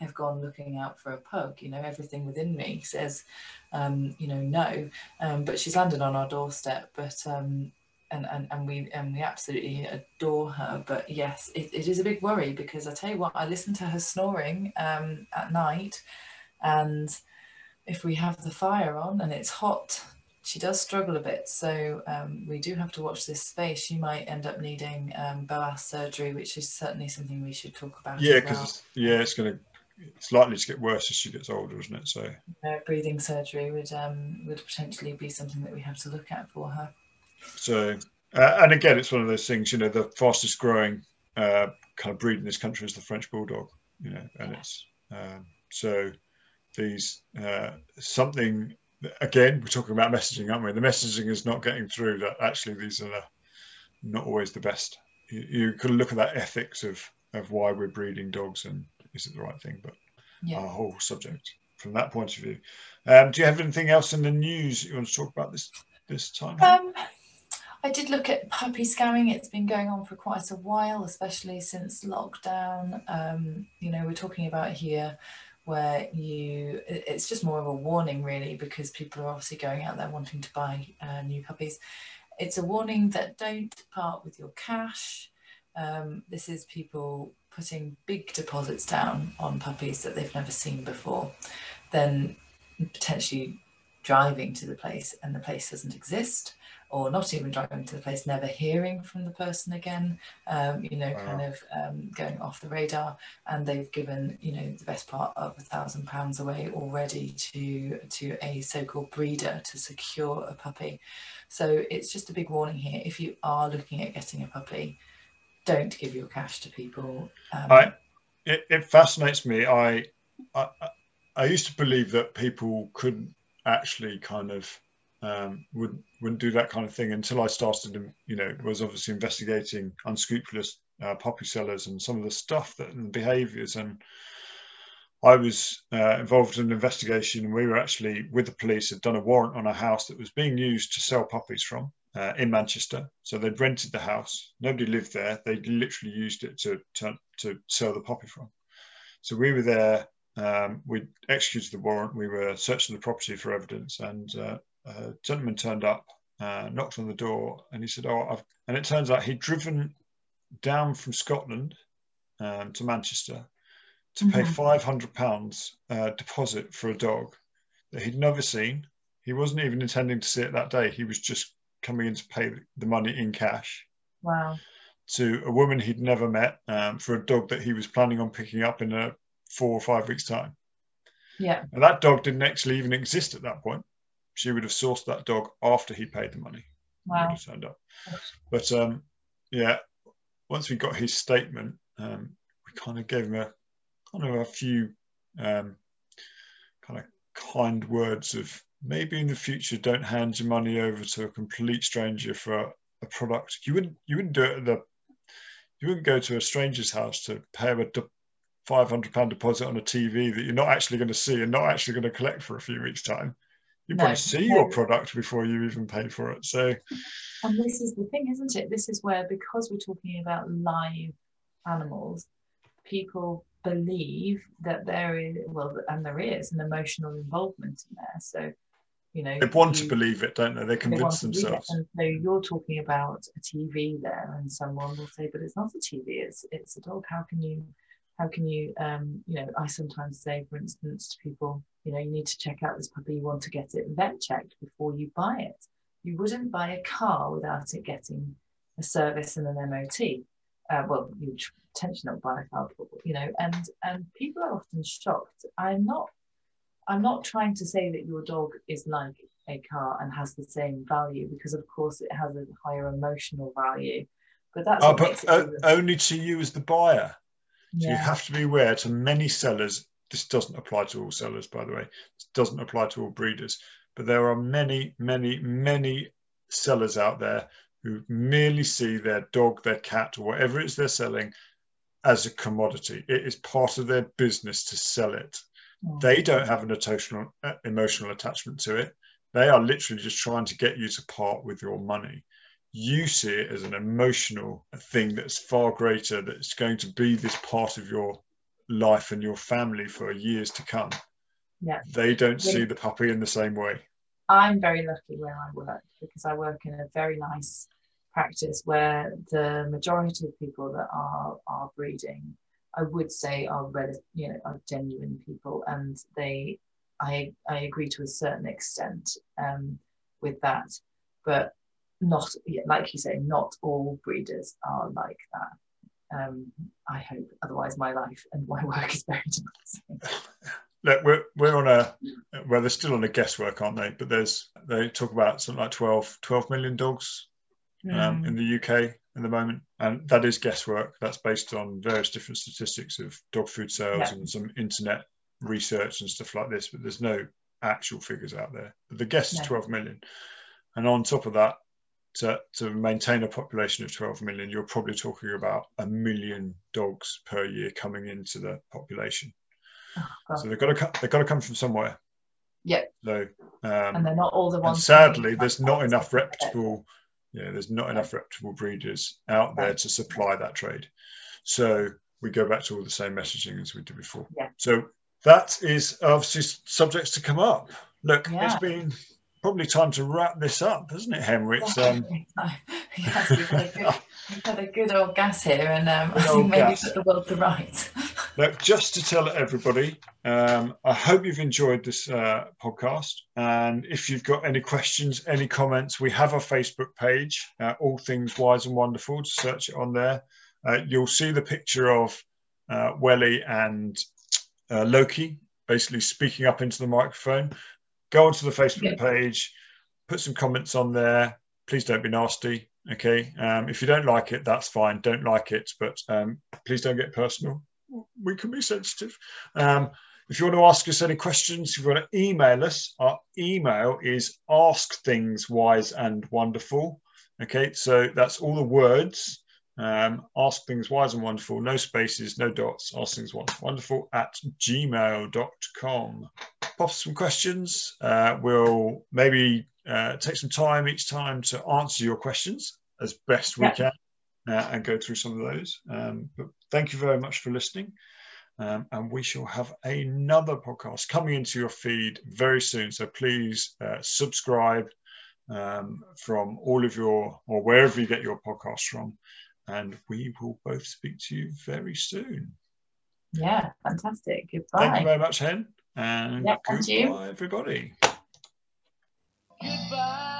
have gone looking out for a pug. You know, everything within me says, you know, no. But she's landed on our doorstep. But and we absolutely adore her. But yes, it is a big worry, because I tell you what, I listen to her snoring at night, and if we have the fire on and it's hot, she does struggle a bit. So we do have to watch this space. She might end up needing BOAS surgery, which is certainly something we should talk about. Yeah, because it's likely to get worse as she gets older, isn't it? So breathing surgery would potentially be something that we have to look at for her. So and again, it's one of those things, you know, the fastest growing kind of breed in this country is the French bulldog, you know, and it's so these something, again, we're talking about messaging, aren't we? The messaging is not getting through that actually these are not always the best. You could look at that ethics of why we're breeding dogs and is it the right thing, but yeah, our whole subject from that point of view. Do you have anything else in the news you want to talk about this time? I did look at puppy scamming. It's been going on for quite a while, especially since lockdown. You know, we're talking about here where it's just more of a warning really, because people are obviously going out there wanting to buy new puppies. It's a warning that don't part with your cash. This is people putting big deposits down on puppies that they've never seen before, then potentially driving to the place and the place doesn't exist, or not even driving to the place, never hearing from the person again, you know, wow, kind of going off the radar. And they've given, you know, the best part of £1,000 away already to a so-called breeder to secure a puppy. So it's just a big warning here. If you are looking at getting a puppy, don't give your cash to people. It fascinates me. I used to believe that people couldn't actually kind of wouldn't do that kind of thing until I started, you know, was obviously investigating unscrupulous puppy sellers and some of the stuff that and behaviours. And I was involved in an investigation, and we were actually with the police, had done a warrant on a house that was being used to sell puppies from in Manchester. So they'd rented the house, nobody lived there, they literally used it to sell the puppy from. So we were there. We executed the warrant, we were searching the property for evidence, and a gentleman turned up, knocked on the door, and he said, oh, and it turns out he'd driven down from Scotland to Manchester to pay £500 deposit for a dog that he'd never seen. He wasn't even intending to see it that day, he was just coming in to pay the money in cash. Wow. To a woman he'd never met, for a dog that he was planning on picking up in a 4 or 5 weeks time. Yeah. And that dog didn't actually even exist at that point. She would have sourced that dog after he paid the money. Wow. It would have turned up. But yeah, once we got his statement, we kind of gave him a few kind of kind words of maybe in the future don't hand your money over to a complete stranger for a product. You wouldn't do it at you wouldn't go to a stranger's house to pay him a £500 deposit on a TV that you're not actually going to see and not actually going to collect for a few weeks time. You probably see your product before you even pay for it. So, and this is the thing, isn't it? This is where, because we're talking about live animals, people believe that there is, well, and there is an emotional involvement in there. So, you know, they want to believe it, don't they? They convince themselves. And so you're talking about a TV there, and someone will say, but it's not a TV, it's a dog. How can you, you know, I sometimes say, for instance, to people, you know, you need to check out this puppy, you want to get it vet checked before you buy it. You wouldn't buy a car without it getting a service and an MOT. Well, you potentially not buy a car, but, you know, and people are often shocked. I'm not trying to say that your dog is like a car and has the same value, because of course it has a higher emotional value. But that's only to you as the buyer. So yeah, you have to be aware, to many sellers, this doesn't apply to all sellers, by the way, this doesn't apply to all breeders, but there are many, many, many sellers out there who merely see their dog, their cat, or whatever it is they're selling as a commodity. It is part of their business to sell it. Mm. They don't have an emotional attachment to it. They are literally just trying to get you to part with your money. You see it as an emotional thing that's far greater, that's going to be this part of your life and your family for years to come. Yeah. They don't see the puppy in the same way. I'm very lucky where I work, because I work in a very nice practice where the majority of people that are breeding, I would say, are genuine people, and I agree to a certain extent with that, but not, like you say, not all breeders are like that. I hope, otherwise my life and my work is very depressing. Look, they're still on a guesswork, aren't they? But they talk about something like 12 million dogs in the UK at the moment, and that is guesswork. That's based on various different statistics of dog food sales and some internet research and stuff like this, but there's no actual figures out there. But the guess is 12 million. And on top of that, to maintain a population of 12 million, you're probably talking about 1 million dogs per year coming into the population. Oh, so they've got to come from somewhere. Yeah. So and they're not all the ones. And sadly, there's not enough reputable. Yeah, there's not enough reputable breeders out there to supply that trade. So we go back to all the same messaging as we did before. Yeah. So that is obviously subjects to come up. Look, it's been probably time to wrap this up, hasn't it, Henry? It's, yes, we've had a good old gas here, and I think maybe put the world to rights. Look, just to tell everybody, I hope you've enjoyed this podcast. And if you've got any questions, any comments, we have a Facebook page, All Things Wise and Wonderful, to search it on there. You'll see the picture of Welly and Loki basically speaking up into the microphone. Go onto the Facebook page, put some comments on there. Please don't be nasty. Okay. If you don't like it, that's fine. Don't like it, but please don't get personal. We can be sensitive. If you want to ask us any questions, you want to email us. Our email is askthingswiseandwonderful. Okay, so that's all the words. Ask things wise and wonderful, no spaces, no dots. Ask things wise and wonderful @gmail.com. Pop some questions. We'll maybe take some time each time to answer your questions as best we can. And go through some of those. But thank you very much for listening. And we shall have another podcast coming into your feed very soon. So please subscribe from all of your, or wherever you get your podcasts from. And we will both speak to you very soon. Yeah, fantastic. Goodbye. Thank you very much, Hen. And goodbye, everybody. Goodbye.